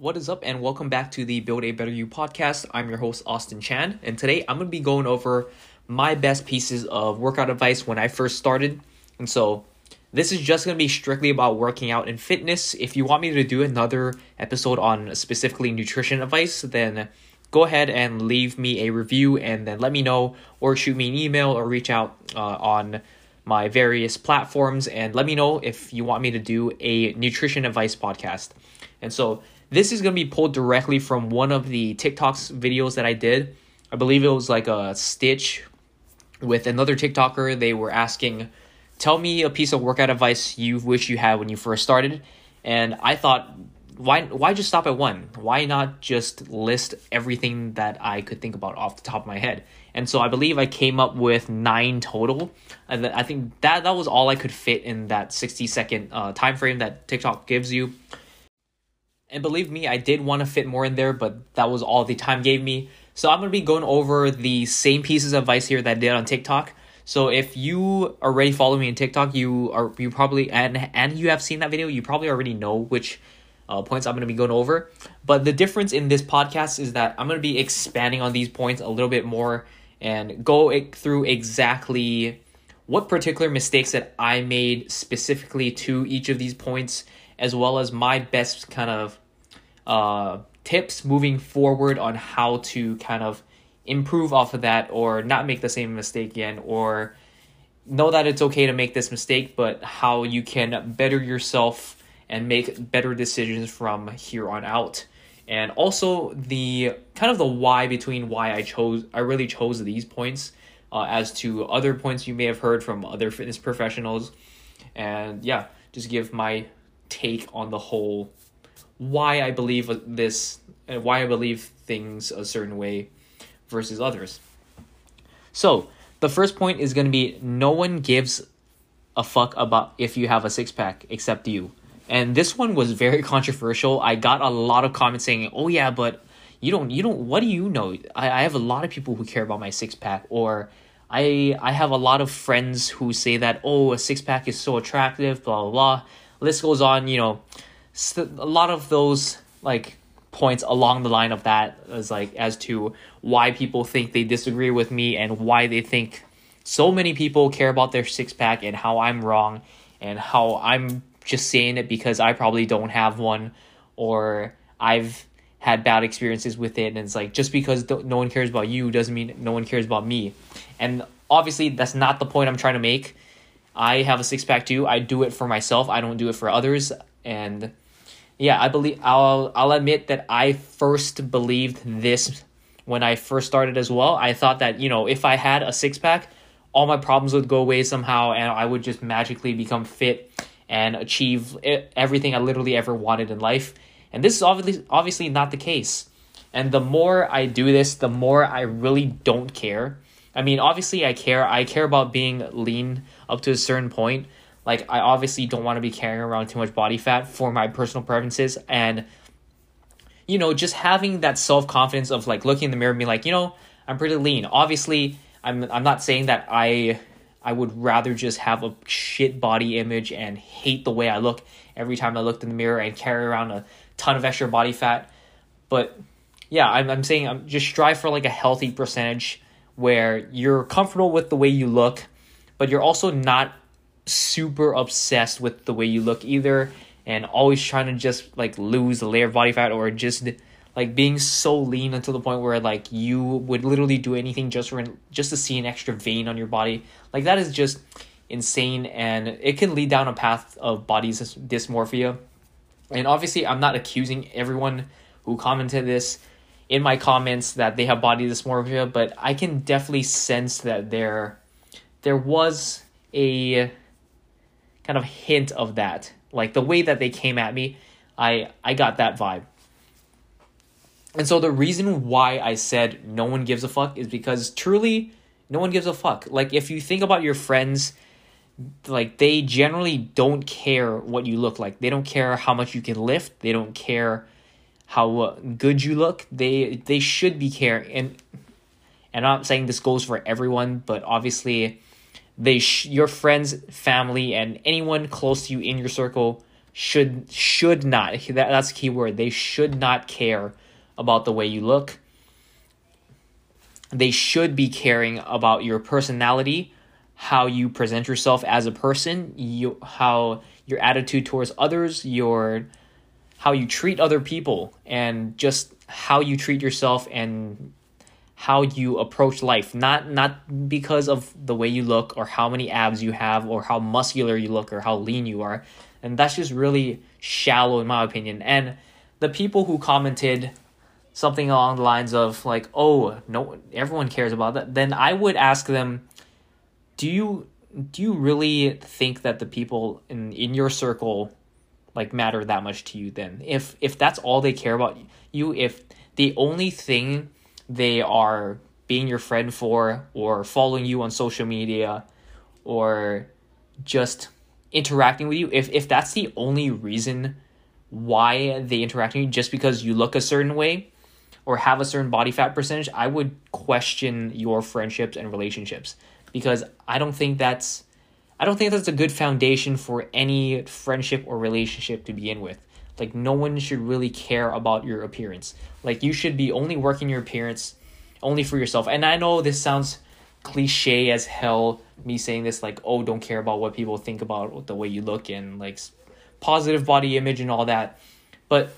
What is up, and welcome back to the Build a Better You podcast. I'm your host, Austin Chan, and today I'm going to be going over my best pieces of workout advice when I first started. And so this is just going to be strictly about working out and fitness. If you want me to do another episode on specifically nutrition advice, then go ahead and leave me a review and then let me know, or shoot me an email or reach out on my various platforms and let me know if you want me to do a nutrition advice podcast. And so this is going to be pulled directly from one of the TikToks videos that I did. I believe it was like a stitch with another TikToker. They were asking, tell me a piece of workout advice you wish you had when you first started. And I thought, why just stop at one? Why not just list everything that I could think about off the top of my head? And so I believe I came up with 9 total. And I think that was all I could fit in that 60-second time frame that TikTok gives you. And believe me, I did want to fit more in there, but that was all the time gave me. So I'm going to be going over the same pieces of advice here that I did on TikTok. So if you already follow me on TikTok, you probably, and you have seen that video, you probably already know which points I'm going to be going over. But the difference in this podcast is that I'm going to be expanding on these points a little bit more and go through exactly what particular mistakes that I made specifically to each of these points, as well as my best kind of tips moving forward on how to kind of improve off of that or not make the same mistake again, or know that it's okay to make this mistake, but how you can better yourself and make better decisions from here on out. And also the kind of the why between why I really chose these points as to other points you may have heard from other fitness professionals. And yeah, just give my take on the whole why I believe this and why I believe things a certain way versus others. So the first point is going to be, no one gives a fuck about if you have a six-pack except you. And this one was very controversial. I got a lot of comments saying, oh yeah, but you don't what do you know? I have a lot of people who care about my six-pack, or I have a lot of friends who say that, oh, a six-pack is so attractive, blah blah blah. List goes on, you know, a lot of those like points along the line of that is like as to why people think they disagree with me and why they think so many people care about their six-pack and how I'm wrong and how I'm just saying it because I probably don't have one or I've had bad experiences with it. And it's like, just because no one cares about you doesn't mean no one cares about me. And obviously that's not the point I'm trying to make. I have a six-pack too. I do it for myself. I don't do it for others. And yeah, I believe I'll admit that I first believed this when I first started as well. I thought that, you know, if I had a six-pack, all my problems would go away somehow and I would just magically become fit and achieve everything I literally ever wanted in life. And this is obviously not the case. And the more I do this, the more I really don't care. I mean, obviously I care. I care about being lean up to a certain point. Like, I obviously don't want to be carrying around too much body fat for my personal preferences. And, you know, just having that self-confidence of, like, looking in the mirror and being like, you know, I'm pretty lean. Obviously, I'm not saying that I would rather just have a shit body image and hate the way I look every time I looked in the mirror and carry around a ton of extra body fat. But, yeah, I'm saying just strive for, like, a healthy percentage where you're comfortable with the way you look, but you're also not super obsessed with the way you look either and always trying to just like lose a layer of body fat or just like being so lean until the point where like you would literally do anything just to see an extra vein on your body. Like, that is just insane, and it can lead down a path of body dysmorphia. And obviously I'm not accusing everyone who commented this in my comments that they have body dysmorphia, but I can definitely sense that there was a kind of hint of that. Like, the way that they came at me, I got that vibe. And so the reason why I said no one gives a fuck is because truly no one gives a fuck. Like, if you think about your friends, like, they generally don't care what you look like. They don't care how much you can lift. They don't care how good you look. They should be caring, and I'm not saying this goes for everyone, but obviously your friends, family, and anyone close to you in your circle should not, that's a key word, they should not care about the way you look. They should be caring about your personality, how you present yourself as a person, how your attitude towards others, how you treat other people, and just how you treat yourself and how you approach life. Not because of the way you look or how many abs you have or how muscular you look or how lean you are. And that's just really shallow in my opinion. And the people who commented something along the lines of like, oh, no, everyone cares about that, then I would ask them, do you really think that the people in your circle like matter that much to you then? If that's all they care about you, if the only thing they are being your friend for or following you on social media or just interacting with you, if that's the only reason why they interact with you, just because you look a certain way or have a certain body fat percentage, I would question your friendships and relationships, because I don't think that's a good foundation for any friendship or relationship to begin with. Like, no one should really care about your appearance. Like, you should be only working your appearance only for yourself. And I know this sounds cliche as hell, me saying this, like, oh, don't care about what people think about the way you look and like positive body image and all that. But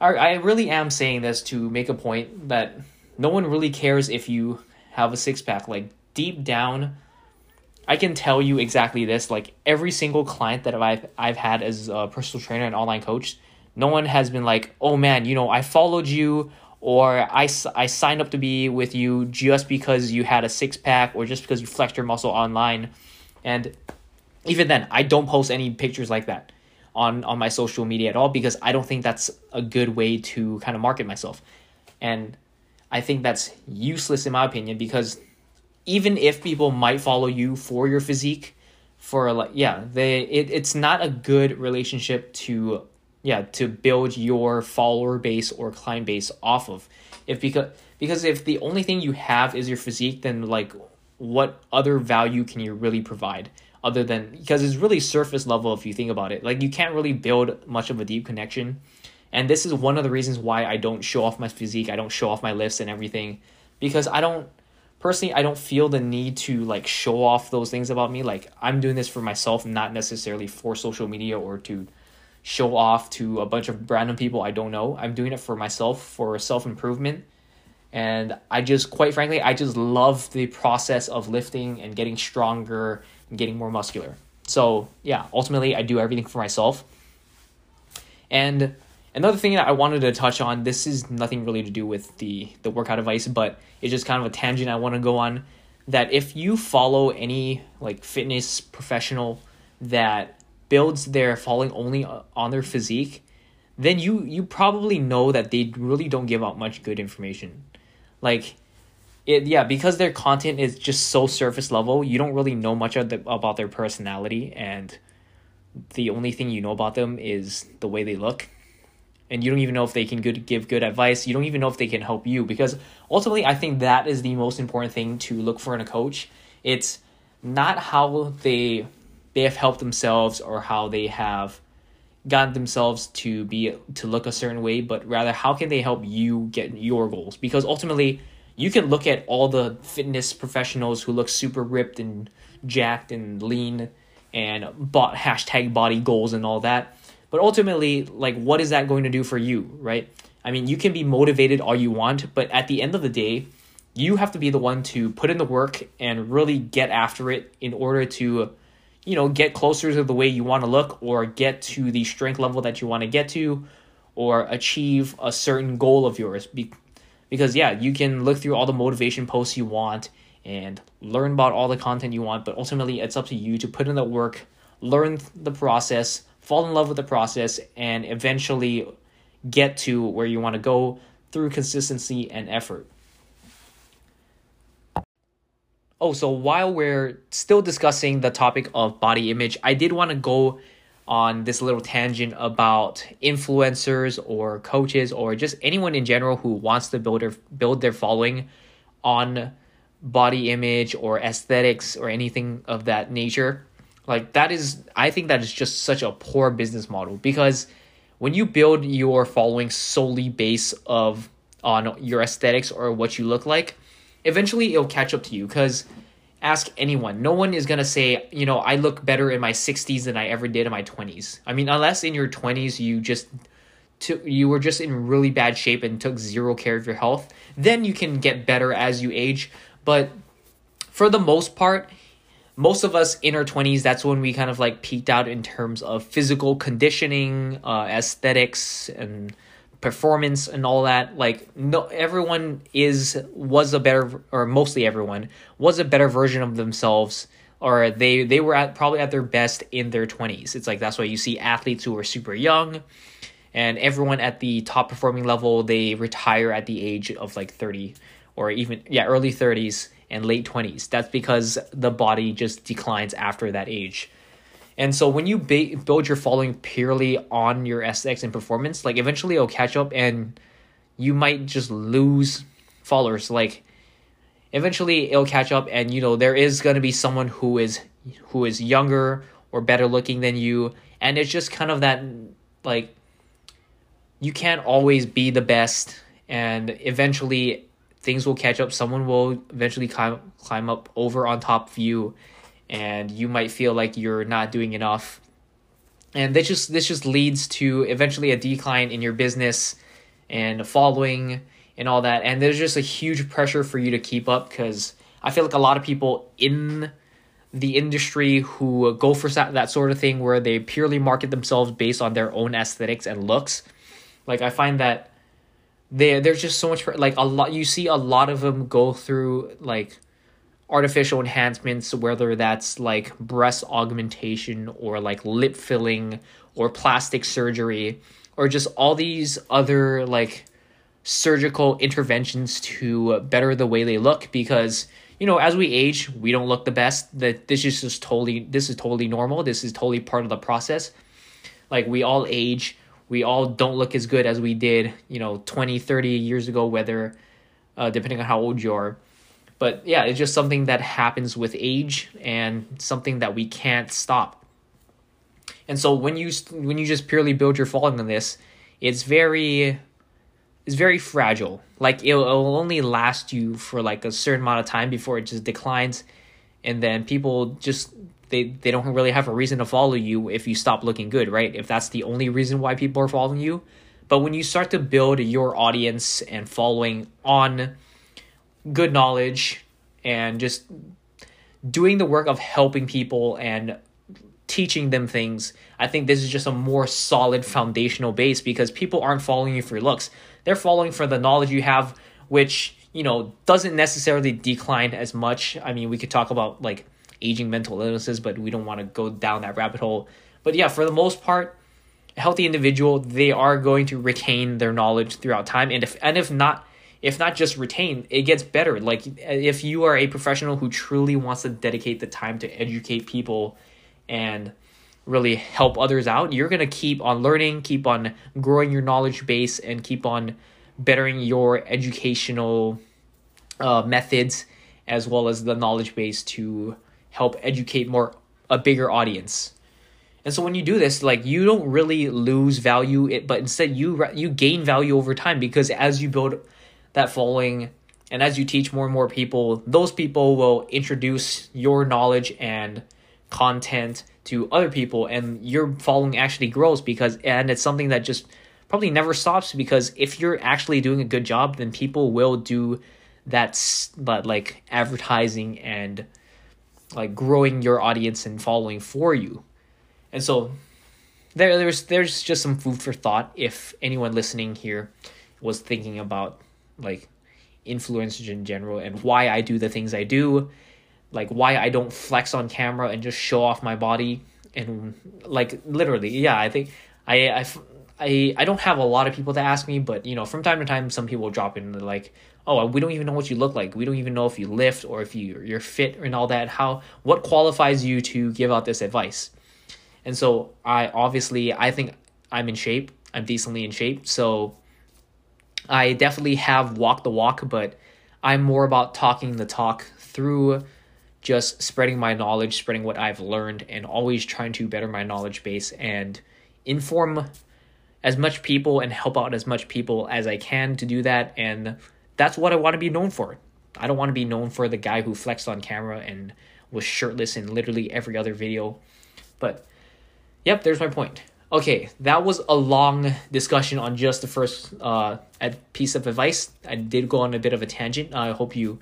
I really am saying this to make a point that no one really cares if you have a six-pack. Like, deep down, I can tell you exactly this, like every single client that I've had as a personal trainer and online coach, no one has been like, oh man, you know, I followed you, or I signed up to be with you just because you had a six-pack or just because you flexed your muscle online. And even then, I don't post any pictures like that on my social media at all, because I don't think that's a good way to kind of market myself. And I think that's useless in my opinion, because even if people might follow you for your physique, for like, yeah, it's not a good relationship to build your follower base or client base off of. Because if the only thing you have is your physique, then like what other value can you really provide other than, because it's really surface level if you think about it. Like, you can't really build much of a deep connection. And this is one of the reasons why I don't show off my physique. I don't show off my lifts and everything, because personally, I don't feel the need to like show off those things about me. Like, I'm doing this for myself, not necessarily for social media or to show off to a bunch of random people I don't know. I'm doing it for myself, for self-improvement. And I just love the process of lifting and getting stronger and getting more muscular. So yeah, ultimately I do everything for myself. And another thing that I wanted to touch on, this is nothing really to do with the workout advice, but it's just kind of a tangent I want to go on, that if you follow any like fitness professional that builds their following only on their physique, then you probably know that they really don't give out much good information. Like, because their content is just so surface level, you don't really know much about their personality, and the only thing you know about them is the way they look. And you don't even know if they can give good advice. You don't even know if they can help you, because ultimately I think that is the most important thing to look for in a coach. It's not how they have helped themselves or how they have gotten themselves to look a certain way, but rather how can they help you get your goals? Because ultimately you can look at all the fitness professionals who look super ripped and jacked and lean and bought hashtag body goals and all that. But ultimately, like, what is that going to do for you, right? I mean, you can be motivated all you want, but at the end of the day, you have to be the one to put in the work and really get after it in order to, you know, get closer to the way you want to look or get to the strength level that you want to get to or achieve a certain goal of yours. Because, yeah, you can look through all the motivation posts you want and learn about all the content you want, but ultimately it's up to you to put in the work, learn the process, fall in love with the process, and eventually get to where you want to go through consistency and effort. Oh, so while we're still discussing the topic of body image, I did want to go on this little tangent about influencers or coaches or just anyone in general who wants to build their following on body image or aesthetics or anything of that nature. Like, that is, I think that is just such a poor business model, because when you build your following solely based on your aesthetics or what you look like, eventually it'll catch up to you. Because ask anyone, no one is going to say, you know, I look better in my 60s than I ever did in my 20s. I mean, unless in your 20s you were just in really bad shape and took zero care of your health, then you can get better as you age. But for the most part, most of us in our 20s, that's when we kind of like peaked out in terms of physical conditioning, aesthetics, and performance and all that. Like, no, everyone was a better, or mostly everyone was a better version of themselves, or they were probably at their best in their 20s. It's like, that's why you see athletes who are super young, and everyone at the top performing level, they retire at the age of like 30, or even early 30s and late 20s. That's because the body just declines after that age. And so when you build your following purely on your aesthetics and performance, like, eventually it'll catch up and you might just lose followers. Like, eventually it'll catch up, and, you know, there is going to be someone who is younger or better looking than you. And it's just kind of that, like, you can't always be the best, and eventually things will catch up. Someone will eventually climb up over on top of you, and you might feel like you're not doing enough. And this just leads to eventually a decline in your business and following and all that. And there's just a huge pressure for you to keep up, because I feel like a lot of people in the industry who go for that sort of thing, where they purely market themselves based on their own aesthetics and looks, like, I find that there's just so much, like, a lot, you see a lot of them go through, like, artificial enhancements, whether that's like breast augmentation or like lip filling or plastic surgery or just all these other like surgical interventions to better the way they look, because, you know, as we age, we don't look the best. That this is totally normal. This is totally part of the process. Like, we all age, we all don't look as good as we did, you know, 20, 30 years ago, whether depending on how old you are. But yeah, it's just something that happens with age and something that we can't stop. And so when you just purely build your following on this, it's very fragile. Like, it'll only last you for like a certain amount of time before it just declines, and then people just they don't really have a reason to follow you if you stop looking good, right? If that's the only reason why people are following you. But when you start to build your audience and following on good knowledge and just doing the work of helping people and teaching them things, I think this is just a more solid foundational base, because people aren't following you for your looks. They're following for the knowledge you have, which, you know, doesn't necessarily decline as much. I mean, we could talk about like aging, mental illnesses, but we don't want to go down that rabbit hole. But yeah, for the most part, a healthy individual, they are going to retain their knowledge throughout time. And if not just retain, it gets better. Like, if you are a professional who truly wants to dedicate the time to educate people and really help others out, you're going to keep on learning, keep on growing your knowledge base, and keep on bettering your educational methods, as well as the knowledge base to help educate a bigger audience. And so when you do this, like, you don't really lose value, but instead you gain value over time, because as you build that following and as you teach more and more people, those people will introduce your knowledge and content to other people, and your following actually grows, and it's something that just probably never stops, because if you're actually doing a good job, then people will do that, but like advertising and like growing your audience and following for you. And so there's just some food for thought if anyone listening here was thinking about like influencers in general, and why I do the things I do, like why I don't flex on camera and just show off my body. And like, literally, yeah, I think I don't have a lot of people to ask me, but, you know, from time to time, some people drop in like, oh, we don't even know what you look like. We don't even know if you lift or if you're fit and all that. What qualifies you to give out this advice? And so I think I'm in shape. I'm decently in shape. So I definitely have walked the walk, but I'm more about talking the talk through just spreading my knowledge, spreading what I've learned, and always trying to better my knowledge base and inform as much people and help out as much people as I can to do that. And that's what I want to be known for. I don't want to be known for the guy who flexed on camera and was shirtless in literally every other video. But yep, there's my point. Okay, that was a long discussion on just the first piece of advice. I did go on a bit of a tangent. I hope you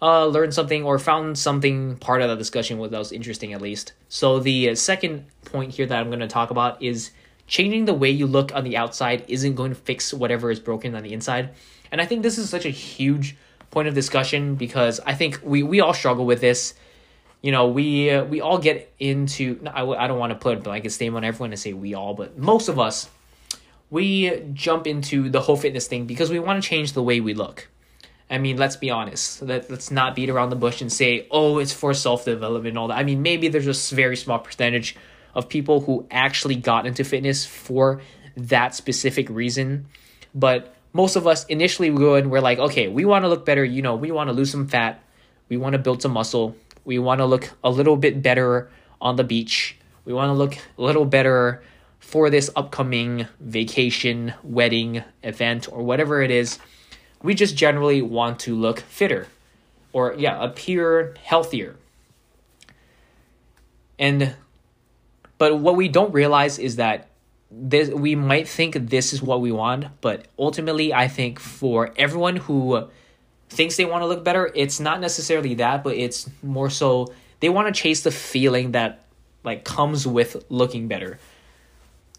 learned something or found something part of that discussion that was interesting at least. So the second point here that I'm going to talk about is changing the way you look on the outside isn't going to fix whatever is broken on the inside. And I think this is such a huge point of discussion because I think we all struggle with this. You know, we all get into, I don't want to put a blanket statement on everyone and say we all, but most of us, we jump into the whole fitness thing because we want to change the way we look. I mean, let's be honest. Let's not beat around the bush and say, oh, it's for self-development and all that. I mean, maybe there's a very small percentage of people who actually got into fitness for that specific reason. But most of us initially go in, we're like, okay, we want to look better. You know, we want to lose some fat. We want to build some muscle. We want to look a little bit better on the beach. We want to look a little better for this upcoming vacation, wedding, event, or whatever it is. We just generally want to look fitter or, appear healthier. But what we don't realize is that we might think this is what we want, but ultimately I think for everyone who thinks they want to look better, it's not necessarily that, but it's more so they want to chase the feeling that like comes with looking better.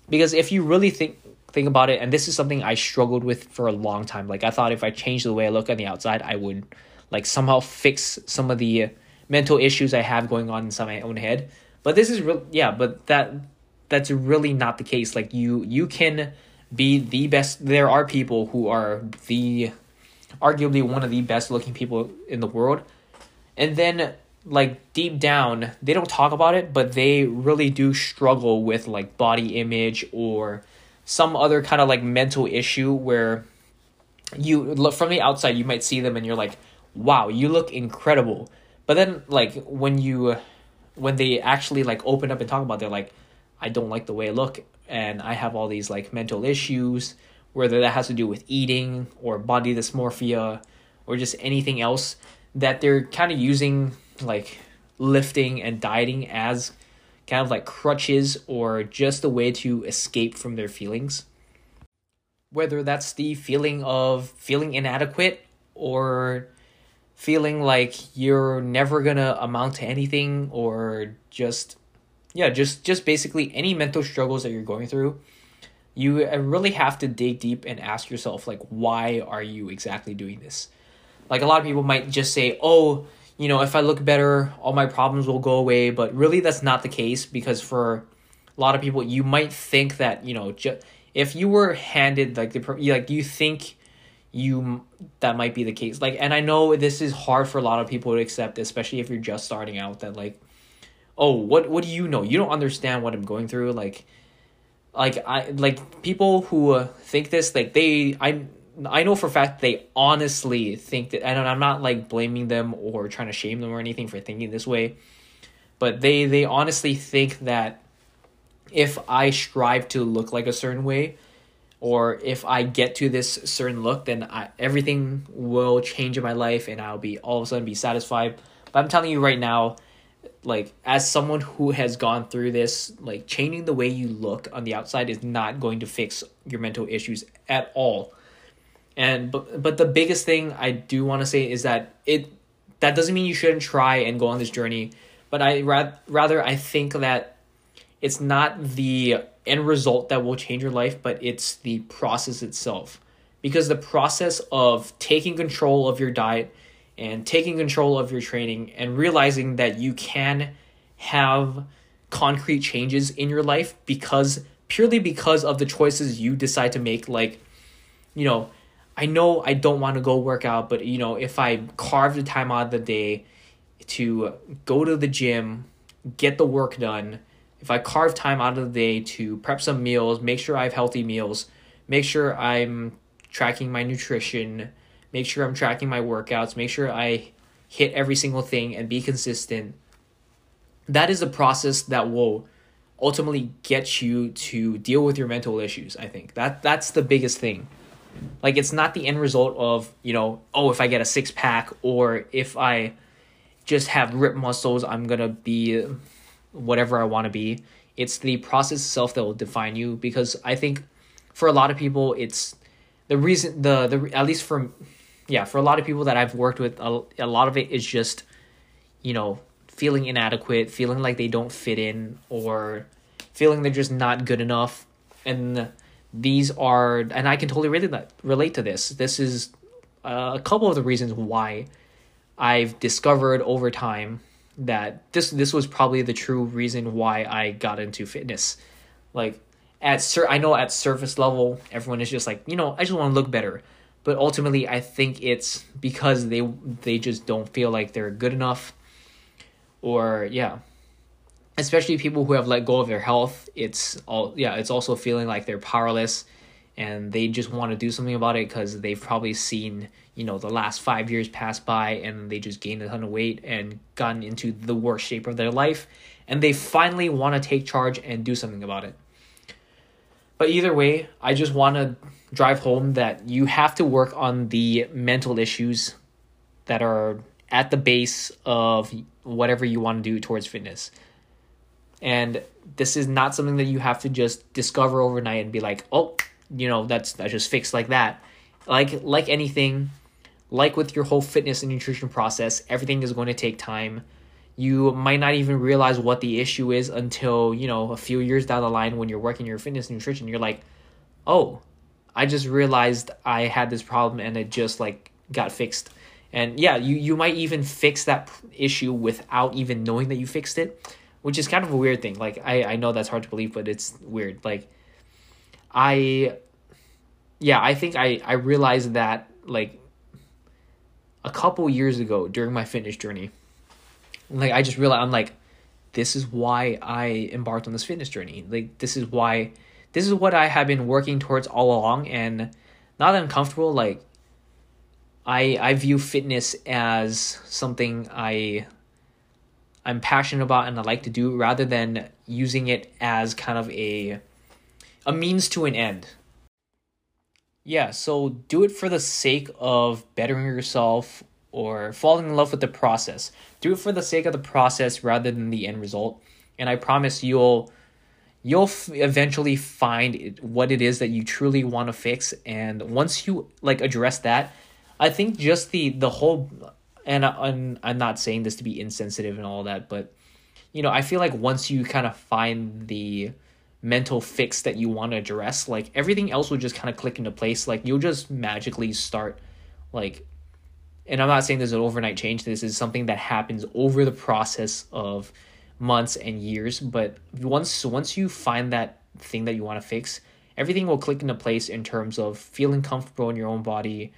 Because if you really think about it, and this is something I struggled with for a long time, like I thought if I changed the way I look on the outside, I would like somehow fix some of the mental issues I have going on inside my own head. But this is that's really not the case. Like you can be the best. There are people who are arguably one of the best looking people in the world, and then like deep down they don't talk about it, but they really do struggle with like body image or some other kind of like mental issue where you look from the outside, you might see them and you're like, wow, you look incredible, but then like when they actually like open up and talk about it, they're like, I don't like the way I look and I have all these like mental issues, whether that has to do with eating or body dysmorphia or just anything else that they're kind of using like lifting and dieting as kind of like crutches or just a way to escape from their feelings. Whether that's the feeling of feeling inadequate or feeling like you're never gonna amount to anything or just basically any mental struggles that you're going through, you really have to dig deep and ask yourself, like, why are you exactly doing this? Like, a lot of people might just say, oh, you know, if I look better, all my problems will go away. But really, that's not the case, because for a lot of people, you might think that, you know, if you were handed, like, that might be the case. Like, and I know this is hard for a lot of people to accept, especially if you're just starting out, that, like, oh, what do you know? You don't understand what I'm going through. Like people who think this, like I know for a fact they honestly think that, and I'm not like blaming them or trying to shame them or anything for thinking this way, but they honestly think that if I strive to look like a certain way, or if I get to this certain look, then everything will change in my life and I'll be all of a sudden be satisfied. But I'm telling you right now, like, as someone who has gone through this, like, changing the way you look on the outside is not going to fix your mental issues at all. And but the biggest thing I do want to say is that that doesn't mean you shouldn't try and go on this journey, but I think that it's not the end result that will change your life, but it's the process itself. Because the process of taking control of your diet and taking control of your training and realizing that you can have concrete changes in your life because of the choices you decide to make. Like, you know I don't want to go work out, but, you know, if I carve the time out of the day to go to the gym, get the work done, if I carve time out of the day to prep some meals, make sure I have healthy meals, make sure I'm tracking my nutrition, make sure I'm tracking my workouts, make sure I hit every single thing and be consistent, that is the process that will ultimately get you to deal with your mental issues. I think that's the biggest thing. Like, it's not the end result of, you know, oh, if I get a six pack or if I just have ripped muscles, I'm going to be whatever I want to be. It's the process itself that will define you, because I think for a lot of people, it's the reason, at least for a lot of people that I've worked with, a lot of it is just, you know, feeling inadequate, feeling like they don't fit in, or feeling they're just not good enough. And and I can totally relate to this. This is a couple of the reasons why I've discovered over time that this was probably the true reason why I got into fitness. Like, I know at surface level, everyone is just like, you know, I just want to look better. But ultimately, I think it's because they just don't feel like they're good enough. Or, yeah, especially people who have let go of their health, it's also feeling like they're powerless and they just want to do something about it because they've probably seen, you know, the last 5 years pass by and they just gained a ton of weight and gotten into the worst shape of their life, and they finally want to take charge and do something about it. But either way, I just want to drive home that you have to work on the mental issues that are at the base of whatever you want to do towards fitness. And this is not something that you have to just discover overnight and be like, oh, you know, that's just fixed like that. Like anything, like with your whole fitness and nutrition process, everything is going to take time. You might not even realize what the issue is until, you know, a few years down the line when you're working your fitness and nutrition. You're like, oh, I just realized I had this problem and it just like got fixed. And yeah, you might even fix that issue without even knowing that you fixed it, which is kind of a weird thing. Like, I know that's hard to believe, but it's weird. Like, I think I realized that like a couple years ago during my fitness journey. Like, I just realized, I'm like, this is why I embarked on this fitness journey. Like, this is what I have been working towards all along. And now that I'm comfortable, like, I view fitness as something I'm passionate about and I like to do, rather than using it as kind of a means to an end. Yeah, so do it for the sake of bettering yourself or falling in love with the process. Do it for the sake of the process rather than the end result. And I promise you'll eventually find what it is that you truly want to fix. And once you like address that, I think just the whole, and I'm not saying this to be insensitive and all that, but, you know, I feel like once you kind of find the mental fix that you want to address, like, everything else will just kind of click into place. Like, you'll just magically start, like, and I'm not saying there's an overnight change. This is something that happens over the process of months and years. But once you find that thing that you want to fix, everything will click into place in terms of feeling comfortable in your own body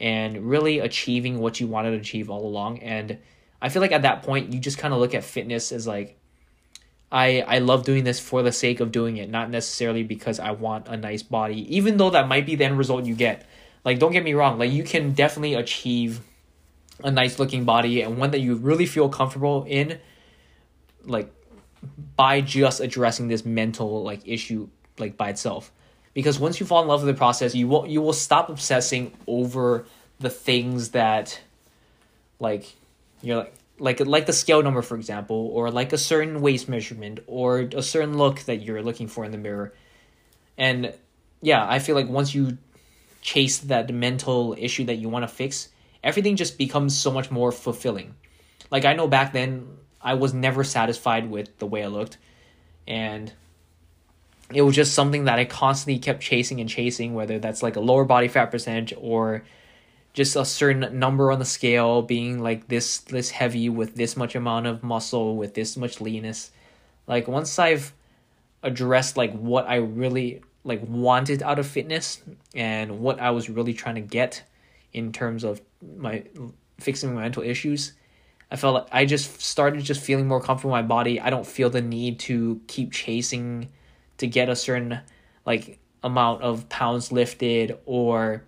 and really achieving what you wanted to achieve all along. And I feel like at that point, you just kind of look at fitness as like, I love doing this for the sake of doing it, not necessarily because I want a nice body, even though that might be the end result you get. Like, don't get me wrong, like, you can definitely achieve a nice looking body and one that you really feel comfortable in, like, by just addressing this mental like issue like by itself. Because once you fall in love with the process, you will stop obsessing over the things that, like, you're like the scale number, for example, or like a certain waist measurement or a certain look that you're looking for in the mirror. And yeah, I feel like once you chase that mental issue that you want to fix, everything just becomes so much more fulfilling. Like, I know back then I was never satisfied with the way I looked, and it was just something that I constantly kept chasing, whether that's like a lower body fat percentage or just a certain number on the scale being like this heavy with this much amount of muscle with this much leanness. Like, once I've addressed like what I really like wanted out of fitness and what I was really trying to get in terms of my fixing my mental issues, I felt like I just started just feeling more comfortable in my body. I don't feel the need to keep chasing to get a certain like amount of pounds lifted or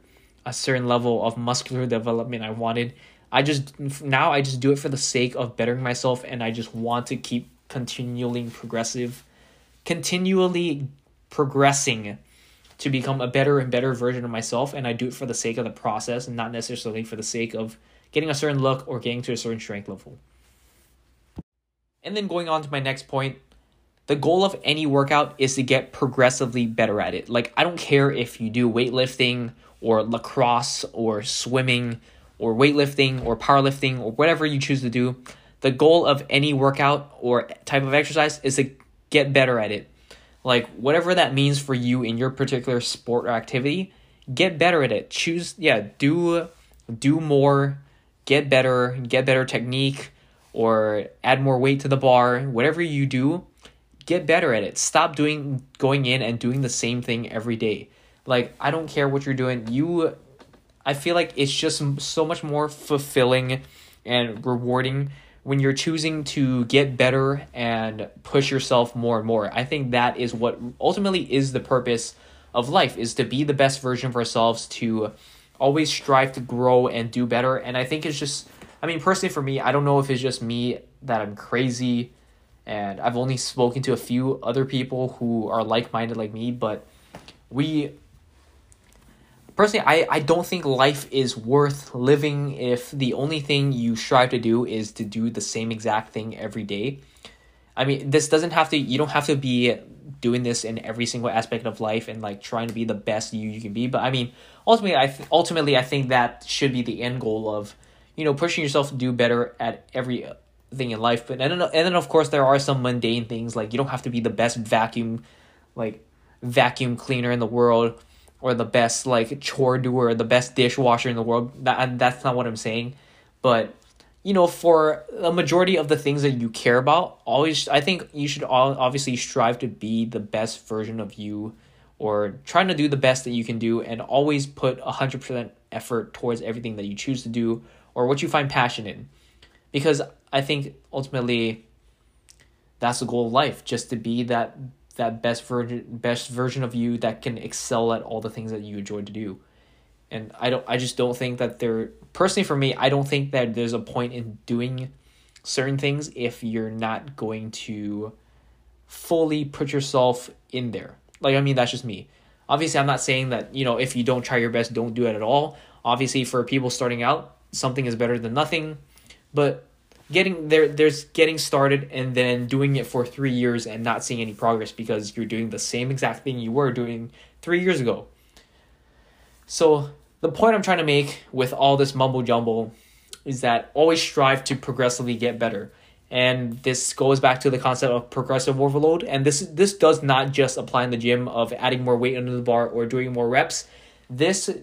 a certain level of muscular development I wanted. I just do it for the sake of bettering myself, and I just want to keep continually progressing to become a better and better version of myself, and I do it for the sake of the process and not necessarily for the sake of getting a certain look or getting to a certain strength level. And then going on to my next point, the goal of any workout is to get progressively better at it. Like, I don't care if you do weightlifting or lacrosse or swimming or weightlifting or powerlifting or whatever you choose to do. The goal of any workout or type of exercise is to get better at it. Like, whatever that means for you in your particular sport or activity, get better at it. Do more, get better technique, or add more weight to the bar. Whatever you do, get better at it. Stop going in and doing the same thing every day. Like, I don't care what you're doing. I feel like it's just so much more fulfilling and rewarding when you're choosing to get better and push yourself more and more. I think that is what ultimately is the purpose of life, is to be the best version of ourselves, to always strive to grow and do better. And I think it's just, I mean, personally for me, I don't know if it's just me that I'm crazy, and I've only spoken to a few other people who are like-minded like me, but personally, I don't think life is worth living if the only thing you strive to do is to do the same exact thing every day. I mean, you don't have to be doing this in every single aspect of life and like trying to be the best you can be. But I mean, ultimately, I think that should be the end goal of, pushing yourself to do better at everything in life. But and then of course there are some mundane things, like you don't have to be the best vacuum cleaner in the world, or the best chore doer, the best dishwasher in the world. That's not what I'm saying. But for a majority of the things that you care about, I think you should obviously strive to be the best version of you, or trying to do the best that you can do, and always put 100% effort towards everything that you choose to do or what you find passion in. Because I think ultimately that's the goal of life, just to be that best version of you that can excel at all the things that you enjoy to do. And I don't think that there's a point in doing certain things if you're not going to fully put yourself in there. That's just me. Obviously, I'm not saying that, if you don't try your best, don't do it at all. Obviously, for people starting out, something is better than nothing. But there's getting started and then doing it for 3 years and not seeing any progress because you're doing the same exact thing you were doing 3 years ago. So the point I'm trying to make with all this mumbo jumbo is that always strive to progressively get better. And this goes back to the concept of progressive overload. And this does not just apply in the gym of adding more weight under the bar or doing more reps. This,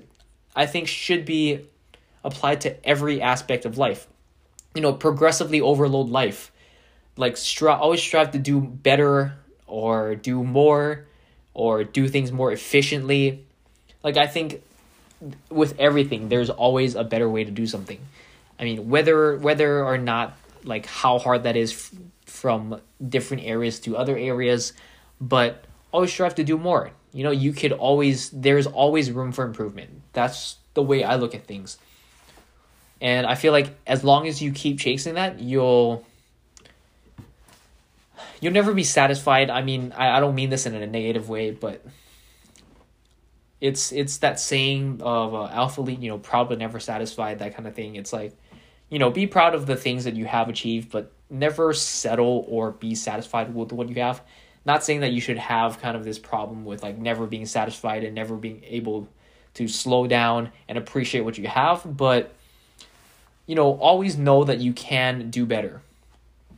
I think, should be applied to every aspect of life. Progressively overload life. Always strive to do better or do more or do things more efficiently. I think with everything, there's always a better way to do something. I mean, whether or not how hard that is from different areas to other areas, but always strive to do more. There's always room for improvement. That's the way I look at things. And I feel like as long as you keep chasing that, you'll never be satisfied. I mean, I don't mean this in a negative way, but it's that saying of alpha lead, proud but never satisfied, that kind of thing. It's be proud of the things that you have achieved, but never settle or be satisfied with what you have. Not saying that you should have kind of this problem with never being satisfied and never being able to slow down and appreciate what you have, but always know that you can do better.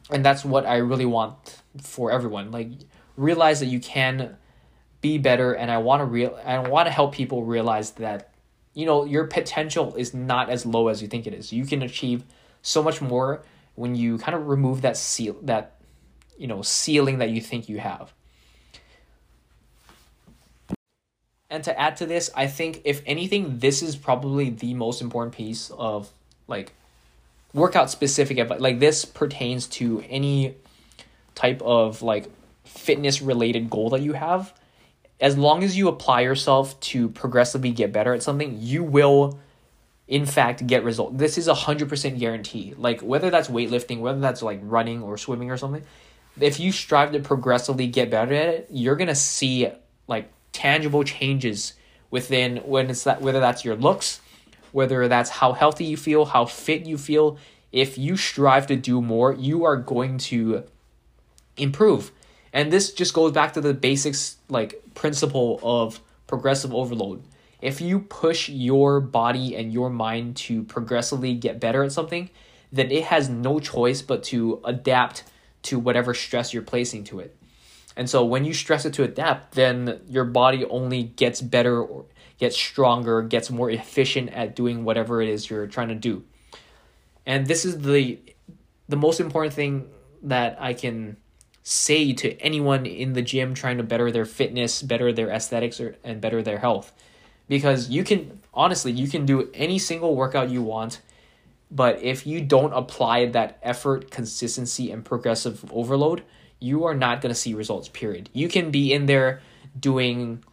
And that's what I really want for everyone. Realize that you can be better, and I want to help people realize that, your potential is not as low as you think it is. You can achieve so much more when you kind of remove that ceiling that you think you have. And to add to this, I think if anything, this is probably the most important piece of workout specific advice. This pertains to any type of fitness related goal that you have. As long as you apply yourself to progressively get better at something, you will in fact get results. This is 100% guarantee. Like, whether that's weightlifting, whether that's like running or swimming or something, if you strive to progressively get better at it, you're going to see like tangible changes within, when it's that, whether that's your looks, whether that's how healthy you feel, how fit you feel. If you strive to do more, you are going to improve. And this just goes back to the basics, like, principle of progressive overload. If you push your body and your mind to progressively get better at something, then it has no choice but to adapt to whatever stress you're placing to it. And so when you stress it to adapt, then your body only gets better, or gets stronger, gets more efficient at doing whatever it is you're trying to do. And this is the most important thing that I can say to anyone in the gym trying to better their fitness, better their aesthetics, or and better their health. Because you can, honestly, you can do any single workout you want, but if you don't apply that effort, consistency, and progressive overload, you are not going to see results, period. You can be in there doing,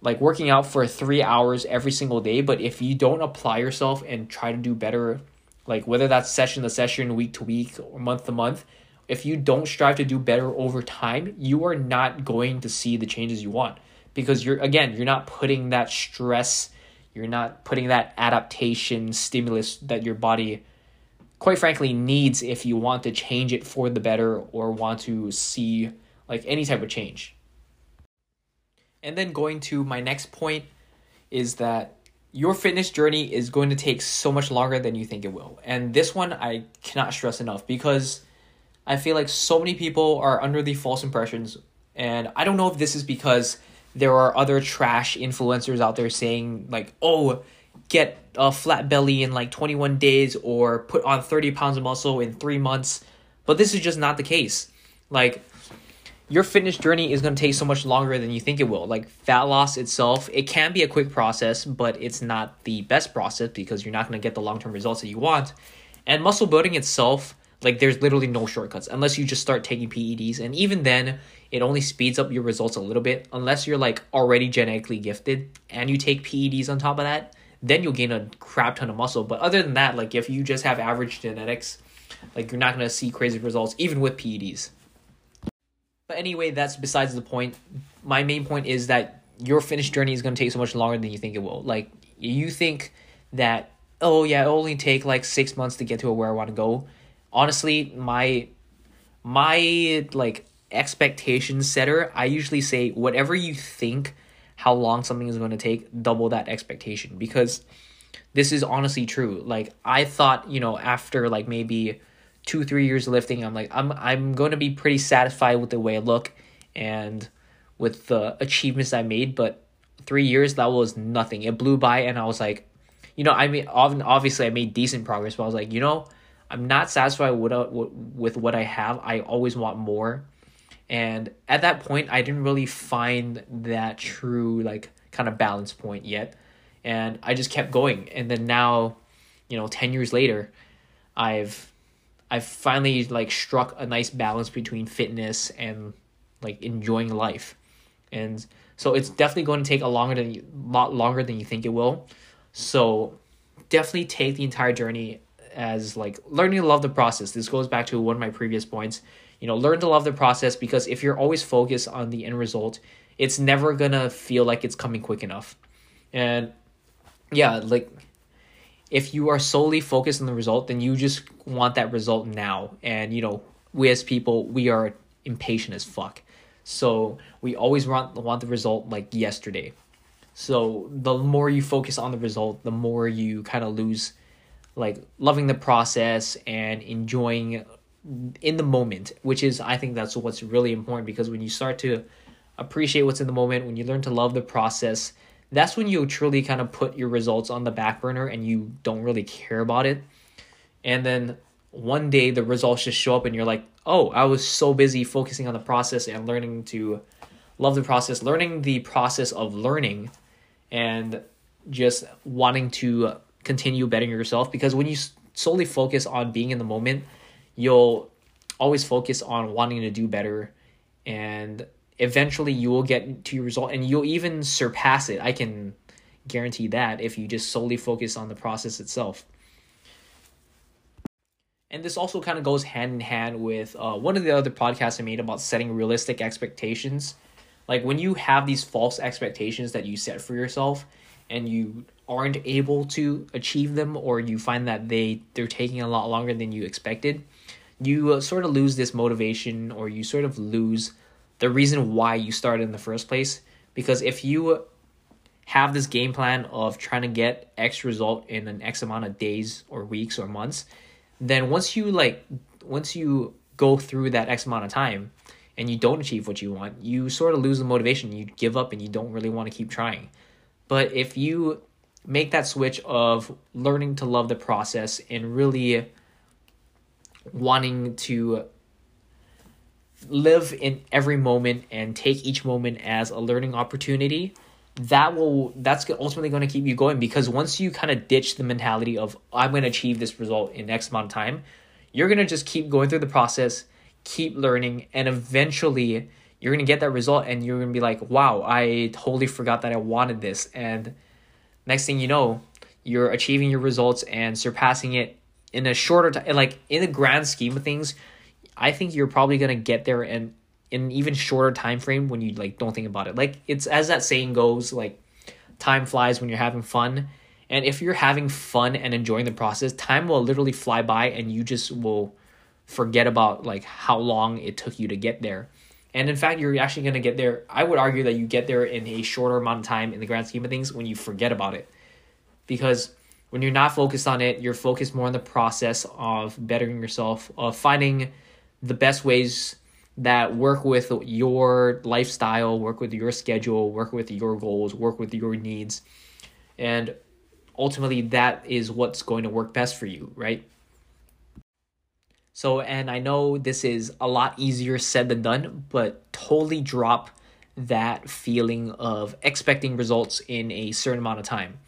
like, working out for 3 hours every single day, but if you don't apply yourself and try to do better, like, whether that's session to session, week to week, or month to month, if you don't strive to do better over time, you are not going to see the changes you want. Because you're not putting that stress, you're not putting that adaptation stimulus that your body, quite frankly, needs if you want to change it for the better or want to see, like, any type of change. And then going to my next point is that your fitness journey is going to take so much longer than you think it will. And this one I cannot stress enough, because I feel like so many people are under the false impressions, and I don't know if this is because there are other trash influencers out there saying, like, oh, get a flat belly in like 21 days or put on 30 pounds of muscle in 3 months. But this is just not the case. Like, your fitness journey is going to take so much longer than you think it will. Like, fat loss itself, it can be a quick process, but it's not the best process because you're not going to get the long-term results that you want. And muscle building itself, like, there's literally no shortcuts unless you just start taking PEDs. And even then, it only speeds up your results a little bit unless you're, like, already genetically gifted and you take PEDs on top of that. Then you'll gain a crap ton of muscle. But other than that, like, if you just have average genetics, like, you're not going to see crazy results even with PEDs. But anyway, that's besides the point. My main point is that your fitness journey is going to take so much longer than you think it will. Like, you think that, oh yeah, it'll only take like 6 months to get to where I want to go. Honestly, my like expectation setter, I usually say whatever you think how long something is going to take, double that expectation, because this is honestly true. Like, I thought, after like maybe 2-3 years of lifting, I'm going to be pretty satisfied with the way I look and with the achievements I made. But 3 years, that was nothing. It blew by, and I was like, obviously I made decent progress, but I was like, I'm not satisfied with what I have. I always want more. And at that point, I didn't really find that true, like, kind of balance point yet. And I just kept going. And then now, 10 years later, I've finally, like, struck a nice balance between fitness and, like, enjoying life. And so it's definitely going to take a lot longer than you think it will. So definitely take the entire journey as, like, learning to love the process. This goes back to one of my previous points. Learn to love the process, because if you're always focused on the end result, it's never gonna feel like it's coming quick enough. And yeah, like, if you are solely focused on the result, then you just want that result now. And we as people, we are impatient as fuck, so we always want the result like yesterday. So the more you focus on the result, the more you kind of lose, like, loving the process and enjoying in the moment, which is, I think that's what's really important, because when you start to appreciate what's in the moment, when you learn to love the process, that's when you truly kind of put your results on the back burner and you don't really care about it. And then one day the results just show up and you're like, oh, I was so busy focusing on the process and learning to love the process, learning the process of learning and just wanting to continue bettering yourself. Because when you solely focus on being in the moment, you'll always focus on wanting to do better, and eventually you will get to your result and you'll even surpass it. I can guarantee that if you just solely focus on the process itself. And this also kind of goes hand in hand with one of the other podcasts I made about setting realistic expectations. Like when you have these false expectations that you set for yourself and you aren't able to achieve them, or you find that they're taking a lot longer than you expected, you sort of lose this motivation, or you sort of lose the reason why you started in the first place. Because if you have this game plan of trying to get X result in an X amount of days or weeks or months, then once you go through that X amount of time and you don't achieve what you want, you sort of lose the motivation. You give up and you don't really want to keep trying. But if you make that switch of learning to love the process and really wanting to live in every moment and take each moment as a learning opportunity, that's ultimately going to keep you going. Because once you kind of ditch the mentality of I'm going to achieve this result in X amount of time, you're going to just keep going through the process, keep learning, and eventually you're going to get that result and you're going to be like, wow, I totally forgot that I wanted this. And next thing you know, you're achieving your results and surpassing it in a shorter time. Like in the grand scheme of things, I think you're probably going to get there and in an even shorter time frame when you don't think about it. Like it's, as that saying goes, like time flies when you're having fun. And if you're having fun and enjoying the process, time will literally fly by and you just will forget about how long it took you to get there. And in fact, you're actually going to get there. I would argue that you get there in a shorter amount of time in the grand scheme of things when you forget about it. Because when you're not focused on it, you're focused more on the process of bettering yourself, of finding the best ways that work with your lifestyle, work with your schedule, work with your goals, work with your needs. And ultimately, that is what's going to work best for you, right? So, and I know this is a lot easier said than done, but totally drop that feeling of expecting results in a certain amount of time.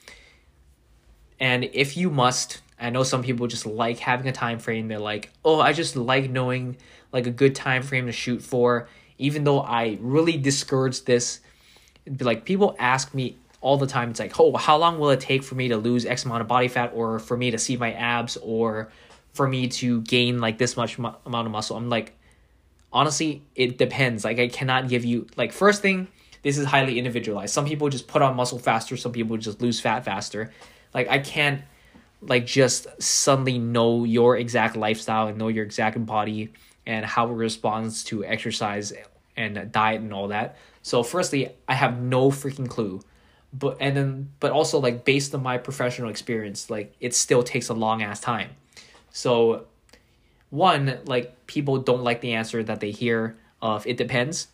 And if you must, I know some people just like having a time frame. They're like, oh, I just like knowing a good time frame to shoot for, even though I really discourage this. People ask me all the time, it's like, oh, how long will it take for me to lose X amount of body fat, or for me to see my abs, or for me to gain this much amount of muscle? I'm like, honestly, it depends. I cannot give you, first thing, this is highly individualized. Some people just put on muscle faster. Some people just lose fat faster. I can't just suddenly know your exact lifestyle and know your exact body and how it responds to exercise and diet and all that. So firstly, I have no freaking clue. But also based on my professional experience, it still takes a long ass time. So one, people don't like the answer that they hear of it depends.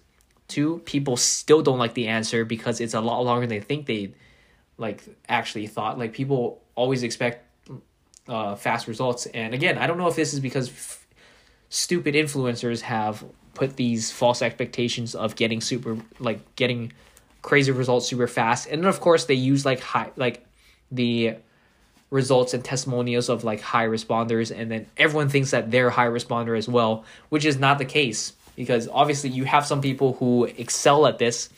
Two, people still don't like the answer because it's a lot longer than they think they actually thought. People always expect fast results. And again, I don't know if this is because stupid influencers have put these false expectations of getting getting crazy results super fast. And of course they use the results and testimonials of high responders, and then everyone thinks that they're high responder as well, which is not the case, because obviously you have some people who excel at this,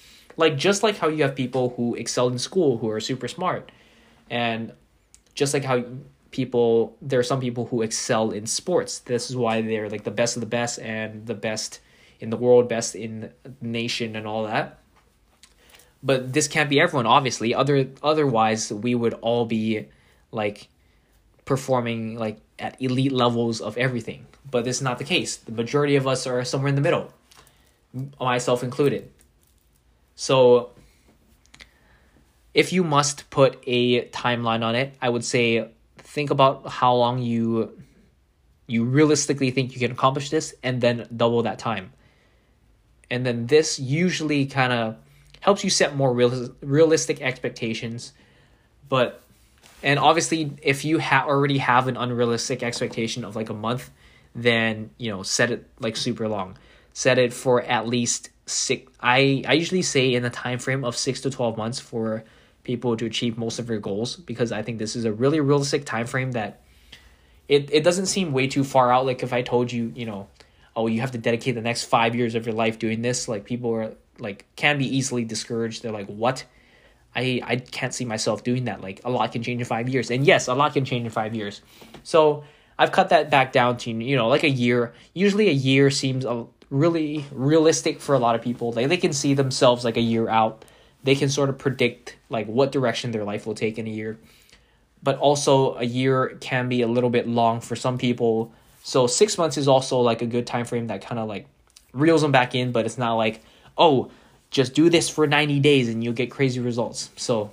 just like how you have people who excel in school who are super smart, and just like how there are some people who excel in sports. This is why they're the best of the best and the best in the world, best in the nation and all that. But this can't be everyone, obviously. Otherwise, we would all be performing at elite levels of everything. But this is not the case. The majority of us are somewhere in the middle, myself included. So if you must put a timeline on it, I would say think about how long you realistically think you can accomplish this, and then double that time. And then this usually kind of helps you set more realistic expectations. And obviously, if you already have an unrealistic expectation of a month, then set it super long. Set it for at least six. I usually say in the time frame of 6 to 12 months for people to achieve most of your goals, because I think this is a really realistic time frame that it doesn't seem way too far out. If I told you, oh, you have to dedicate the next 5 years of your life doing this, people are can be easily discouraged. They're like, what? I can't see myself doing that. Like, a lot can change in 5 years. And yes, a lot can change in 5 years. So I've cut that back down to, you know, like a year. Usually a year seems really realistic for a lot of people. Like, they can see themselves like a year out. They can sort of predict like what direction their life will take in a year. But also a year can be a little bit long for some people. So 6 months is also like a good time frame that kind of like reels them back in. But it's not like, oh, just do this for 90 days and you'll get crazy results. So